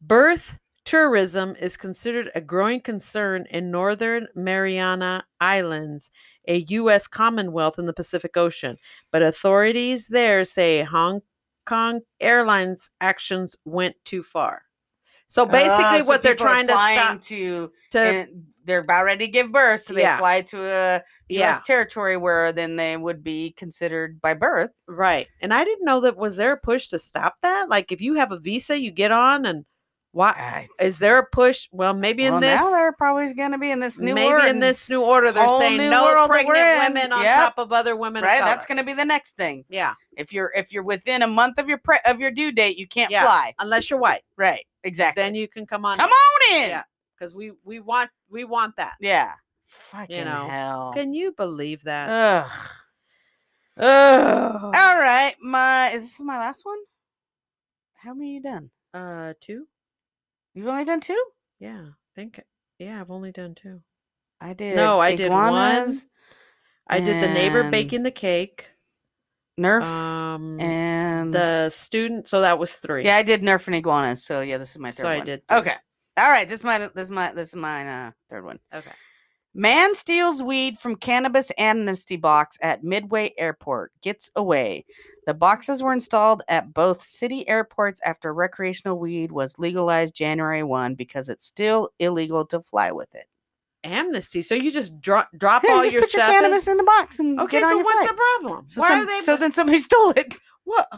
Birth tourism is considered a growing concern in Northern Mariana Islands, a U S Commonwealth in the Pacific Ocean. But authorities there say Hong Kong Airlines' actions went too far. So basically, uh, so what they're trying to stop to, to they're about ready to give birth, so they yeah. fly to a U S yeah. territory where then they would be considered by birth, right? And I didn't know that. Was there a push to stop that? Like, if you have a visa, you get on, and why is there a push? Well, maybe well, in this now there probably is going to be in this new maybe order, in this new order they're saying no pregnant women on yep. top of other women, right? Of color. That's going to be the next thing. Yeah, if you're if you're within a month of your pre- of your due date, you can't yeah. fly unless you're white, right? Exactly. Then you can come on. Come in. on in. Yeah. Because we we want we want that. Yeah. Fucking you know. hell. Can you believe that? Ugh. Ugh. All right. My is this my last one? How many you done? Uh, two. You've only done two? Yeah. I think. Yeah, I've only done two. I did. No, I did one. I did the neighbor baking the cake. Nerf um, and the student, so that was three. Yeah, I did Nerf and iguanas. So yeah, this is my third so one. So I did. Three. Okay, all right. This is my this is my this is my uh, third one. Okay. Man steals weed from cannabis amnesty box at Midway Airport. Gets away. The boxes were installed at both city airports after recreational weed was legalized January first because it's still illegal to fly with it. Amnesty. So you just dro- drop yeah, all just your put stuff. Put your cannabis in, in the box and okay. Get so on your what's flight. The problem? So Why some, are they? So then somebody stole it. What?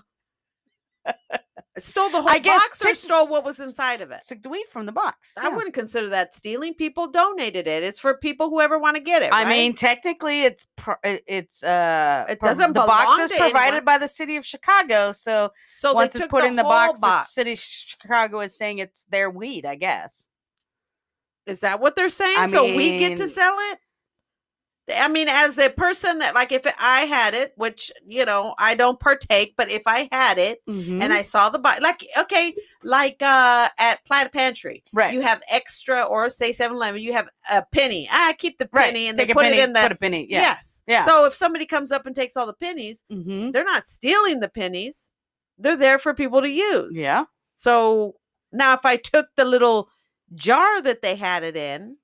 Stole the whole I box guess, or stole what was inside of it? Took the weed from the box. I yeah. wouldn't consider that stealing. People donated it. It's for people who ever want to get it. I right? mean, technically, it's pro- it's uh, it doesn't the box is provided anyone. By the city of Chicago. So, so once it's put the in the box, box, the city of Chicago is saying it's their weed, I guess. Is that what they're saying? I so mean, we get to sell it? I mean, as a person that, like, if I had it, which, you know, I don't partake, but if I had it mm-hmm. and I saw the box, like, okay, like uh, at Plaid Pantry, right? You have extra, or say seven eleven, you have a penny. I keep the penny right. and Take they put penny, it in the. Put a penny. Yeah. Yes. Yeah. So if somebody comes up and takes all the pennies, mm-hmm. they're not stealing the pennies. They're there for people to use. Yeah. So now if I took the little jar that they had it in,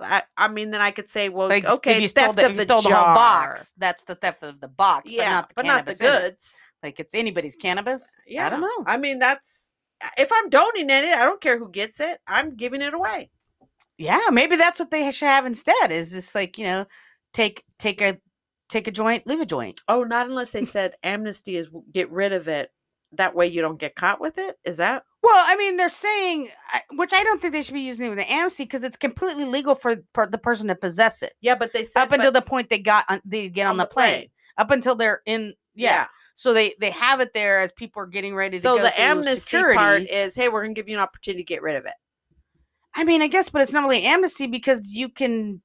I, I mean, then I could say, well, like, okay, if you stole, the, if you stole the whole box, that's the theft of the box, yeah, but not the, but not the goods. It. Like, it's anybody's cannabis. Yeah. I don't know. I mean, that's, if I'm donating it, I don't care who gets it. I'm giving it away. Yeah, maybe that's what they should have instead. Is just like, you know, take take a take a joint, leave a joint. Oh, not unless they said amnesty is get rid of it. That way you don't get caught with it. Is that? Well, I mean, they're saying, which I don't think they should be using it with an amnesty because it's completely legal for per- the person to possess it. Yeah, but they said up until the point they got on, they get on, on the plane. plane, up until they're in. Yeah, yeah. so they, they have it there as people are getting ready to. So go the amnesty security. Part is, hey, we're going to give you an opportunity to get rid of it. I mean, I guess, but it's not really amnesty because you can,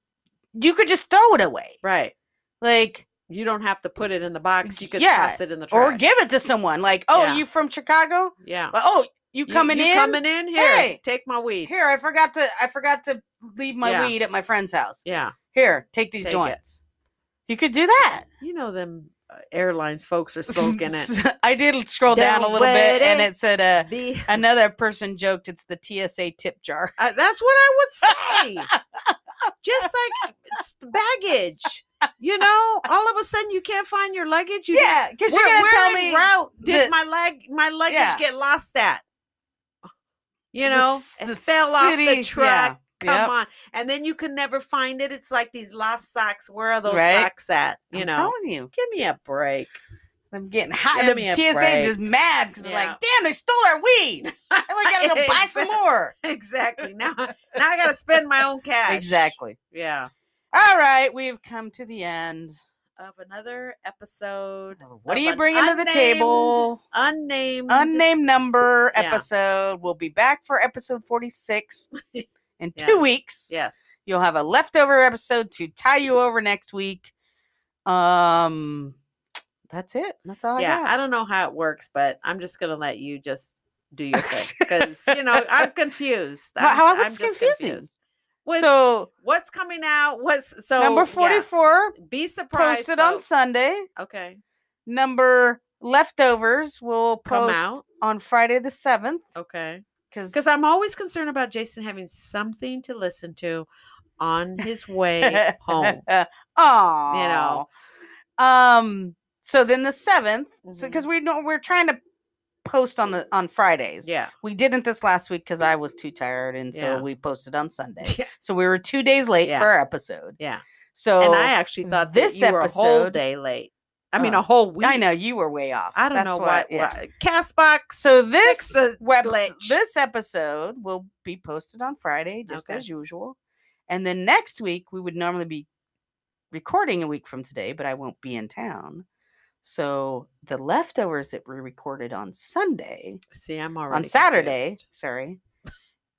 you could just throw it away, right? Like. You don't have to put it in the box. You could yeah. toss it in the trash. Or give it to someone. Like, oh, yeah. you from Chicago? Yeah. Like, oh, you coming you, you in? You coming in? Here, hey, take my weed. Here, I forgot to I forgot to leave my yeah. weed at my friend's house. Yeah. Here, take these take joints. It. You could do that. You know them uh, airlines folks are smoking it. I did scroll don't down a little bit, it. and it said uh, Be- another person joked it's the T S A tip jar. Uh, that's what I would say. Just like it's baggage. You know, all of a sudden you can't find your luggage. You yeah, because you're gonna tell me route did the, my leg my luggage yeah. get lost at? You know, the, and the fell city, off the truck. Yeah, Come yep. on, and then you can never find it. It's like these lost socks. Where are those right? socks at? You I'm know, telling you, give me a break. I'm getting hot. Give the T S A is mad because yeah. like, damn, they stole our weed. I gotta go buy some more. Exactly now, now I gotta spend my own cash. Exactly. Yeah. All right, we've come to the end of another episode. What are you bringing to the table? Unnamed. Unnamed number yeah. episode. We'll be back for episode forty-six in yes. two weeks. Yes. You'll have a leftover episode to tie you over next week. Um, That's it. That's all yeah, I got. I don't know how it works, but I'm just going to let you just do your thing. Because, you know, I'm confused. I'm, how it's confusing. Confused. With so what's coming out? What's so number forty-four? Yeah. Be surprised. Posted folks. On Sunday. Okay. Number leftovers will Come post out. On Friday the seventh. Okay. Because I'm always concerned about Jason having something to listen to on his way home. Oh, you know. Um. So then the seventh, because mm-hmm. so, we know we're trying to post on the on Fridays. Yeah. We didn't this last week because I was too tired and so yeah. we posted on Sunday. Yeah. So we were two days late yeah. for our episode. Yeah. So and I actually thought this that you episode were a whole day late. I mean uh, a whole week. I know you were way off. I don't That's know what, what yeah. Castbox. So this web this episode will be posted on Friday just okay. as usual. And then next week we would normally be recording a week from today, but I won't be in town. So the leftovers that we recorded on Sunday, see, I'm already on Saturday, confused. Sorry,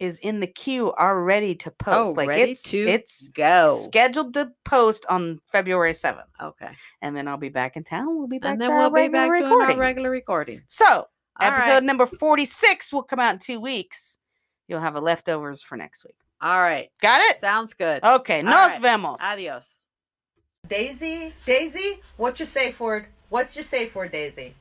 is in the queue already to post. Oh, like ready it's to it's go scheduled to post on February seventh. Okay, and then I'll be back in town. We'll be back and then to we'll our be back recording. Doing our regular recording. So All episode right. number forty-six will come out in two weeks. You'll have a leftovers for next week. All right, got it. Sounds good. Okay, All nos right. vemos. Adios, Daisy. Daisy, what's your safe word? What's your safe word, Daisy?